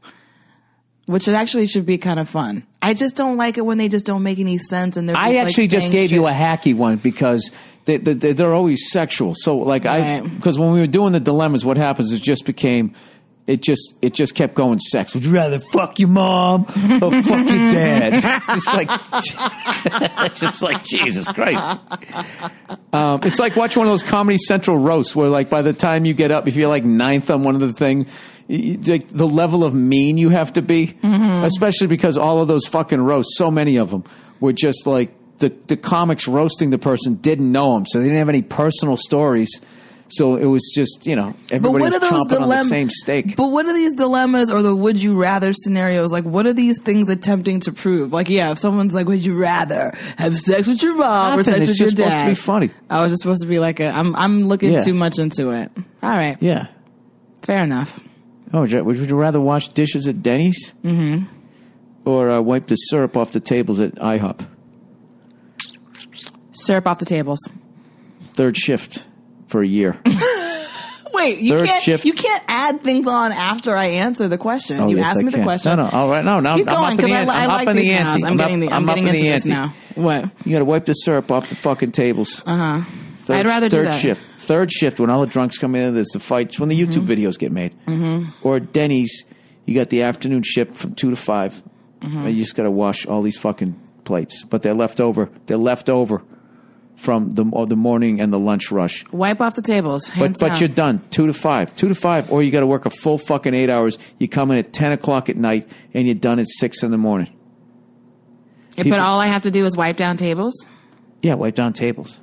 Which it actually should be kind of fun. I just don't like it when they just don't make any sense. And they're just I actually like just gave shit. you a hacky one because they, they, they're always sexual. So like right. I, because when we were doing the dilemmas, what happens is just became, it just, it just kept going sex. Would you rather fuck your mom or fuck your dad? It's like, it's just like, Jesus Christ. Um, it's like watch one of those Comedy Central roasts where like by the time you get up, if you're like ninth on one of the things, like the level of mean you have to be, mm-hmm. especially because all of those fucking roasts, so many of them were just like the, the comics roasting the person didn't know them. So they didn't have any personal stories. So it was just, you know, everybody was chomping on the same steak. But what are these dilemmas or the would you rather scenarios? Like, what are these things attempting to prove? Like, yeah, if someone's like, would you rather have sex with your mom or sex with your dad? It's just supposed to be funny. I was just supposed to be like, a, I'm I'm looking too much into it. All right. Yeah. Fair enough. Oh, would you rather wash dishes at Denny's? Mm-hmm. Or uh, wipe the syrup off the tables at IHOP? Syrup off the tables. Third shift. For a year. Wait, you Third can't. Shift. You can't add things on after I answer the question. Oh, you yes, asked I me can. the question. No, no. All right, no, no. Keep I'm, going because I, I like these now. I'm, I'm getting, up, the, I'm I'm getting into the this now. What? You got to wipe the syrup off the fucking tables. Uh huh. I'd rather third do that. shift. Third shift when all the drunks come in. There's the fights when the YouTube mm-hmm. videos get made. Mm-hmm. Or Denny's, you got the afternoon shift from two to five. Mm-hmm. You just got to wash all these fucking plates, but they're left over. They're left over. From the or the morning and the lunch rush. Wipe off the tables. Hands but but down. You're done. Two to five. Two to five. Or you got to work a full fucking eight hours. You come in at ten o'clock at night and you're done at six in the morning. People, but all I have to do is wipe down tables? Yeah, wipe down tables.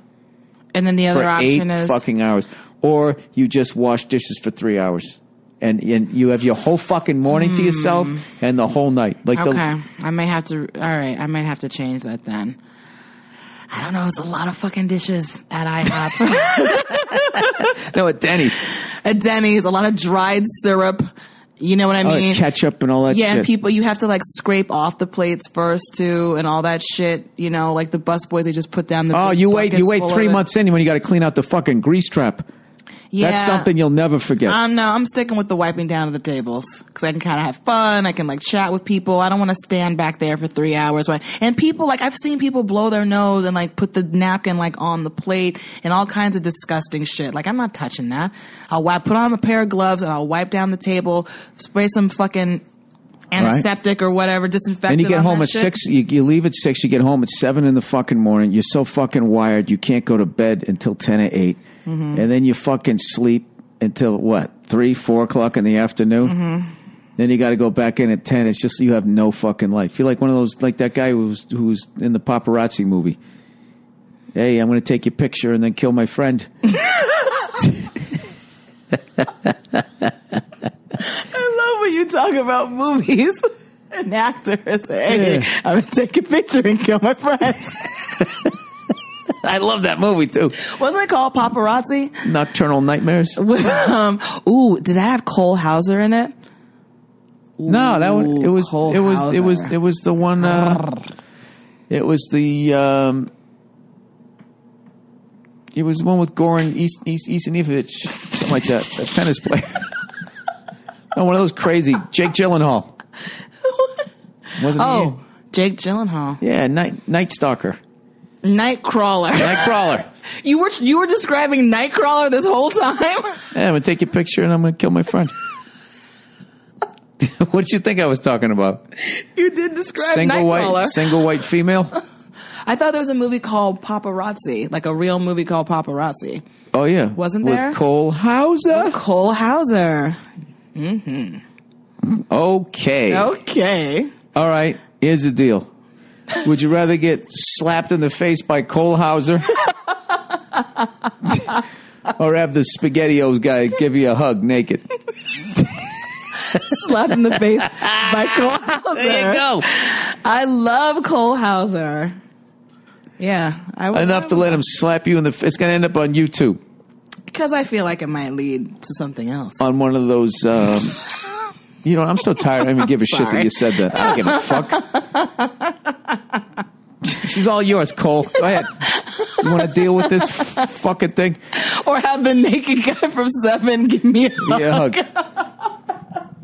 And then the other for option eight is? fucking hours. Or you just wash dishes for three hours. And, and you have your whole fucking morning mm. to yourself and the whole night. Like okay. The, I may have to, all right, I might have to change that then. I don't know. It's a lot of fucking dishes at IHOP. No, at Denny's. At Denny's, a lot of dried syrup. You know what I mean? Oh, ketchup and all that yeah, shit. Yeah, and people, you have to like scrape off the plates first too and all that shit. You know, like the busboys, they just put down the. Oh, you wait, you wait three months in when you got to clean out the fucking grease trap. Yeah. That's something you'll never forget. Um, no, I'm sticking with the wiping down of the tables because I can kind of have fun. I can like chat with people. I don't want to stand back there for three hours. And people like I've seen people blow their nose and like put the napkin like on the plate and all kinds of disgusting shit. Like I'm not touching that. I'll wipe, put on a pair of gloves and I'll wipe down the table, spray some fucking antiseptic right. or whatever, disinfectant. And you get on home at shit. six. You, you leave at six. You get home at seven in the fucking morning. You're so fucking wired. You can't go to bed until ten or eight. Mm-hmm. And then you fucking sleep until what, three, four o'clock in the afternoon. Mm-hmm. Then you got to go back in at ten. It's just you have no fucking life. You're like one of those, like that guy who's who's in the paparazzi movie. Hey, I'm going to take your picture and then kill my friend. I love when you talk about movies and actors. Hey, yeah. I'm going to take a picture and kill my friend. I love that movie too. Wasn't it called Paparazzi? Nocturnal Nightmares. um, ooh, did that have Cole Hauser in it? Ooh, no, that one. It was. Cole it was. Hauser. It was. It was the one. Uh, it was the. Um, it was the one with Goran East, East, Eastanievich, something like that. A tennis player. Oh, one of those crazy Jake Gyllenhaal. Wasn't oh, he? Jake Gyllenhaal. Yeah, Night Night Stalker. Nightcrawler. Nightcrawler. You were you were describing Nightcrawler this whole time? Yeah, I'm going to take your picture and I'm going to kill my friend. What did you think I was talking about? You did describe single Nightcrawler. White, single white female? I thought there was a movie called Paparazzi, like a real movie called Paparazzi. Oh, yeah. Wasn't there? With Cole Hauser. With Cole Hauser. Mm-hmm. Okay. Okay. All right. Here's the deal. Would you rather get slapped in the face by Cole Hauser or have the SpaghettiOs guy give you a hug naked? Slapped in the face by Cole Hauser. There you go. I love Cole Hauser. Yeah. I would Enough to let him slap you in the face. It's going to end up on YouTube. Because I feel like it might lead to something else. On one of those... Um, You know, I'm so tired. I don't even give a shit that you said that. I don't give a fuck. She's all yours, Cole. Go ahead. You want to deal with this f fucking thing? Or have the naked guy from Seven give me a hug. Yeah, hug.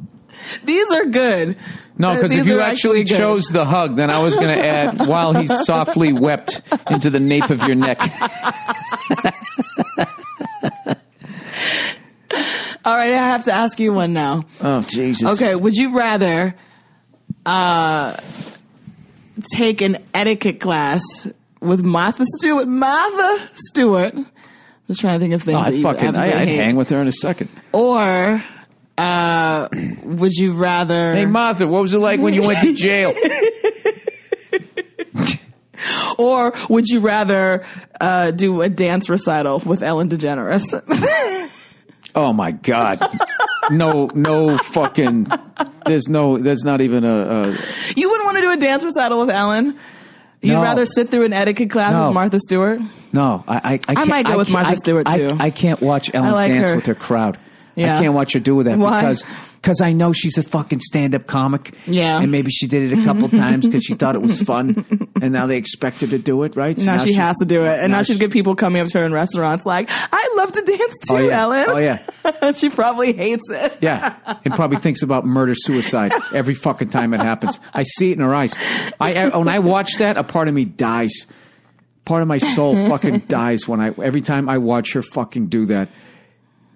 These are good. No, because if you actually, actually chose the hug, then I was going to add, while he softly wept into the nape of your neck. All right, I have to ask you one now. Oh, Jesus. Okay, would you rather uh, take an etiquette class with Martha Stewart? Martha Stewart. I was trying to think of things. Oh, I'd, that fucking, I, I'd hang with her in a second. Or uh, would you rather... Hey, Martha, what was it like when you went to jail? Or would you rather uh, do a dance recital with Ellen DeGeneres? Oh my God! No, no fucking. There's no. There's not even a. a you wouldn't want to do a dance recital with Ellen. You'd no, rather sit through an etiquette class no, with Martha Stewart. No, I. I, I, can't, I might go I with Martha Stewart I, too. I, I can't watch Ellen like dance her. with her crowd. Yeah. I can't watch her do that Why? because because I know she's a fucking stand-up comic. Yeah, and maybe she did it a couple times because she thought it was fun, and now they expect her to do it, right? So now, now she has to do it, and now, now she's got people coming up to her in restaurants like, "I love to dance too, oh, yeah. Ellen." Oh yeah, she probably hates it. Yeah, and probably thinks about murder suicide every fucking time it happens. I see it in her eyes. I, I when I watch that, a part of me dies. Part of my soul fucking dies when I every time I watch her fucking do that.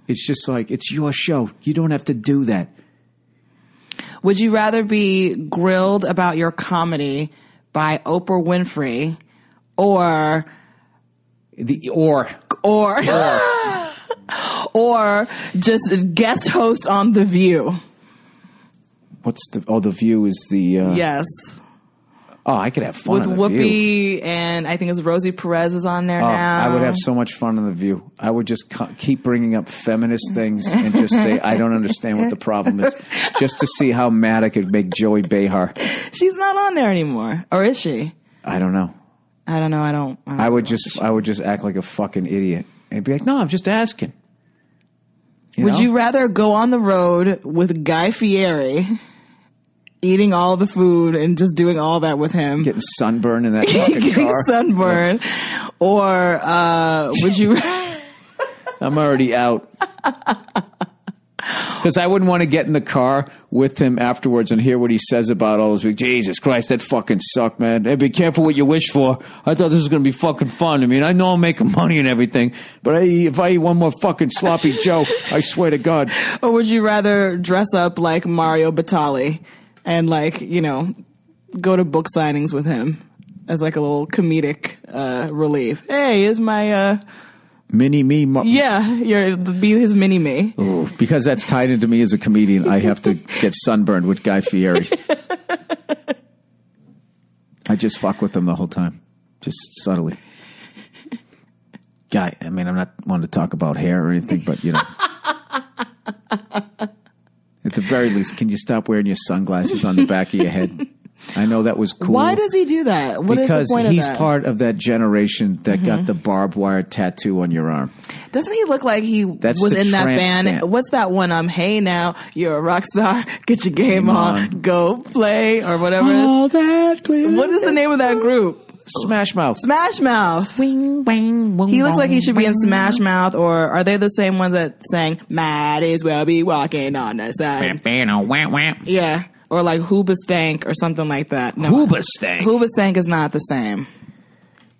It's just like, it's your show. You don't have to do that. Would you rather be grilled about your comedy by Oprah Winfrey or the or or or, or just guest host on The View? What's the oh The View is the uh, yes. Oh, I could have fun with on The Whoopi, View. And I think it's Rosie Perez is on there oh, now. I would have so much fun on The View. I would just keep bringing up feminist things and just say, I don't understand what the problem is, just to see how mad I could make Joey Behar. She's not on there anymore, or is she? I don't know. I don't know. I don't. I, don't I would just. I would just act like a fucking idiot and be like, "No, I'm just asking." You would know? You rather go on the road with Guy Fieri? Eating all the food and just doing all that with him. Getting sunburned in that fucking Getting car. Sunburned. Or uh, would you... I'm already out. Because I wouldn't want to get in the car with him afterwards and hear what he says about all this. Jesus Christ, that fucking sucked, man. Hey, be careful what you wish for. I thought this was going to be fucking fun. I mean, I know I'm making money and everything, but I, if I eat one more fucking sloppy Joe, I swear to God. Or would you rather dress up like Mario Batali? And, like, you know, go to book signings with him as, like, a little comedic uh, relief. Hey, is my... Uh, mini-me? Ma- yeah, you're, be his mini-me. Ooh, because that's tied into me as a comedian, I have to get sunburned with Guy Fieri. I just fuck with him the whole time, just subtly. Guy, I mean, I'm not one to talk about hair or anything, but, you know... At the very least, can you stop wearing your sunglasses on the back of your head? I know that was cool. Why does he do that? What because is the point of that? Because he's part of that generation that mm-hmm. got the barbed wire tattoo on your arm. Doesn't he look like he That's was in that band? Stamp. What's that one? Um, hey now, you're a rock star. Get your game, game on. on. Go play or whatever. All it is. That clear. What is the name of that group? Smash Mouth. Smash Mouth. Wing, wing, wing, he looks like he should be in Smash Mouth, or are they the same ones that sang, might as well be walking on the side? Yeah. Or like Hoobastank or something like that. No. Hoobastank. Hoobastank is not the same.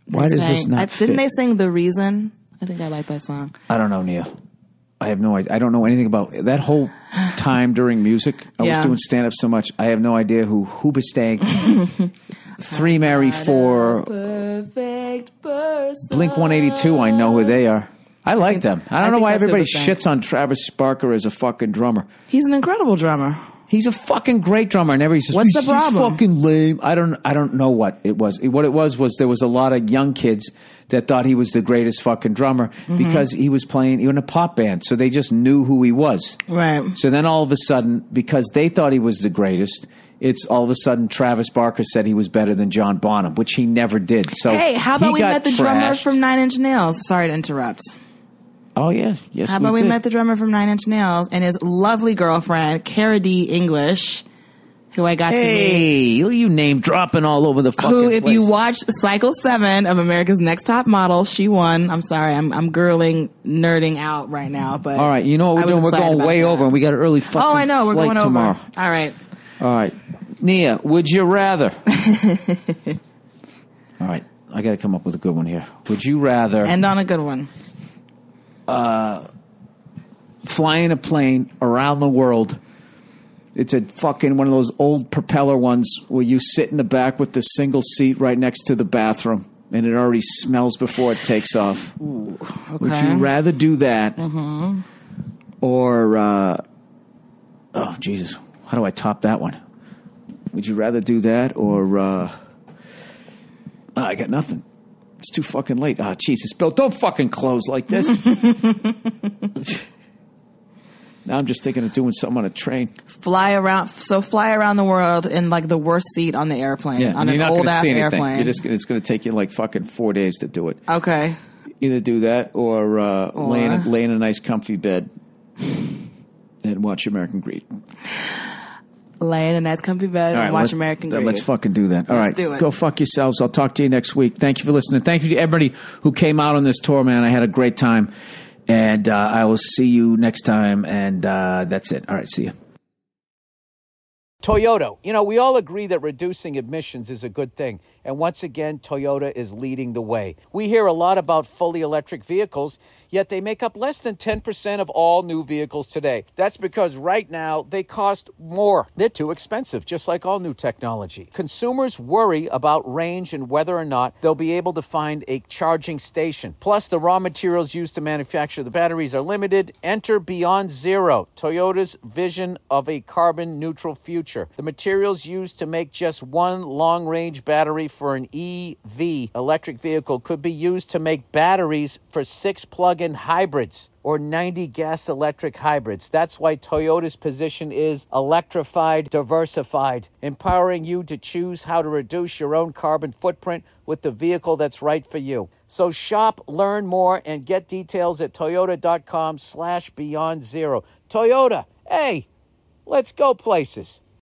They Why sang, does this not I, Didn't fit? They sing The Reason? I think I like that song. I don't know, Nia. I have no idea. I don't know anything about that whole time during music. I yeah. was doing stand-up so much. I have no idea who Hoobastank... Three Mary Four, Blink one eighty-two, I know who they are. I like them. I don't I know why everybody shits on Travis Barker as a fucking drummer. He's an incredible drummer. He's a fucking great drummer. And everybody's just, what's the problem? He's fucking lame. I don't, I don't know what it was. What it was was there was a lot of young kids that thought he was the greatest fucking drummer mm-hmm. because he was playing in a pop band. So they just knew who he was. Right. So then all of a sudden, because they thought he was the greatest... It's all of a sudden Travis Barker said he was better than John Bonham, which he never did. So hey, how about we met the trashed. drummer from Nine Inch Nails? Sorry to interrupt. Oh, yeah. Yes, How we about did. we met the drummer from Nine Inch Nails and his lovely girlfriend, Cara Dee English, who I got hey, to meet. Hey, you name dropping all over the fucking Who, if place. you watched Cycle seven of America's Next Top Model, she won. I'm sorry. I'm I'm girling, nerding out right now. But all right. You know what we're doing? We're going way that. over, and we got an early fucking flight tomorrow. Oh, I know. We're going tomorrow. over. All right. All right. Nia, would you rather? All right. I got to come up with a good one here. Would you rather... End on a good one. Uh, fly in a plane around the world. It's a fucking one of those old propeller ones where you sit in the back with the single seat right next to the bathroom, and it already smells before it takes off. Ooh, okay. Would you rather do that mm-hmm. or... Uh, oh, Jesus. How do I top that one? Would you rather do that or... Uh, Uh, I got nothing. It's too fucking late. Oh, Jesus, Bill, don't fucking close like this. Now I'm just thinking of doing something on a train. Fly around. So fly around the world in like the worst seat on the airplane. Yeah, on an old-ass airplane. You're just, it's going to take you like fucking four days to do it. Okay. Either do that or, uh, or... Lay, in a, lay in a nice comfy bed and watch American Greed. Lay in a nice comfy bed right, and watch American Greed. Let's fucking do that. All let's right. Do it. Go fuck yourselves. I'll talk to you next week. Thank you for listening. Thank you to everybody who came out on this tour, man. I had a great time. And uh, I will see you next time. And uh, that's it. All right. See you. Toyota. You know, we all agree that reducing emissions is a good thing. And once again, Toyota is leading the way. We hear a lot about fully electric vehicles, yet they make up less than ten percent of all new vehicles today. That's because right now they cost more. They're too expensive, just like all new technology. Consumers worry about range and whether or not they'll be able to find a charging station. Plus, the raw materials used to manufacture the batteries are limited. Enter Beyond Zero, Toyota's vision of a carbon-neutral future. The materials used to make just one long-range battery for an E V electric vehicle could be used to make batteries for six plug-in hybrids or ninety gas-electric hybrids. That's why Toyota's position is electrified, diversified, empowering you to choose how to reduce your own carbon footprint with the vehicle that's right for you. So shop, learn more, and get details at toyota dot com slash beyond zero. Toyota, hey, let's go places.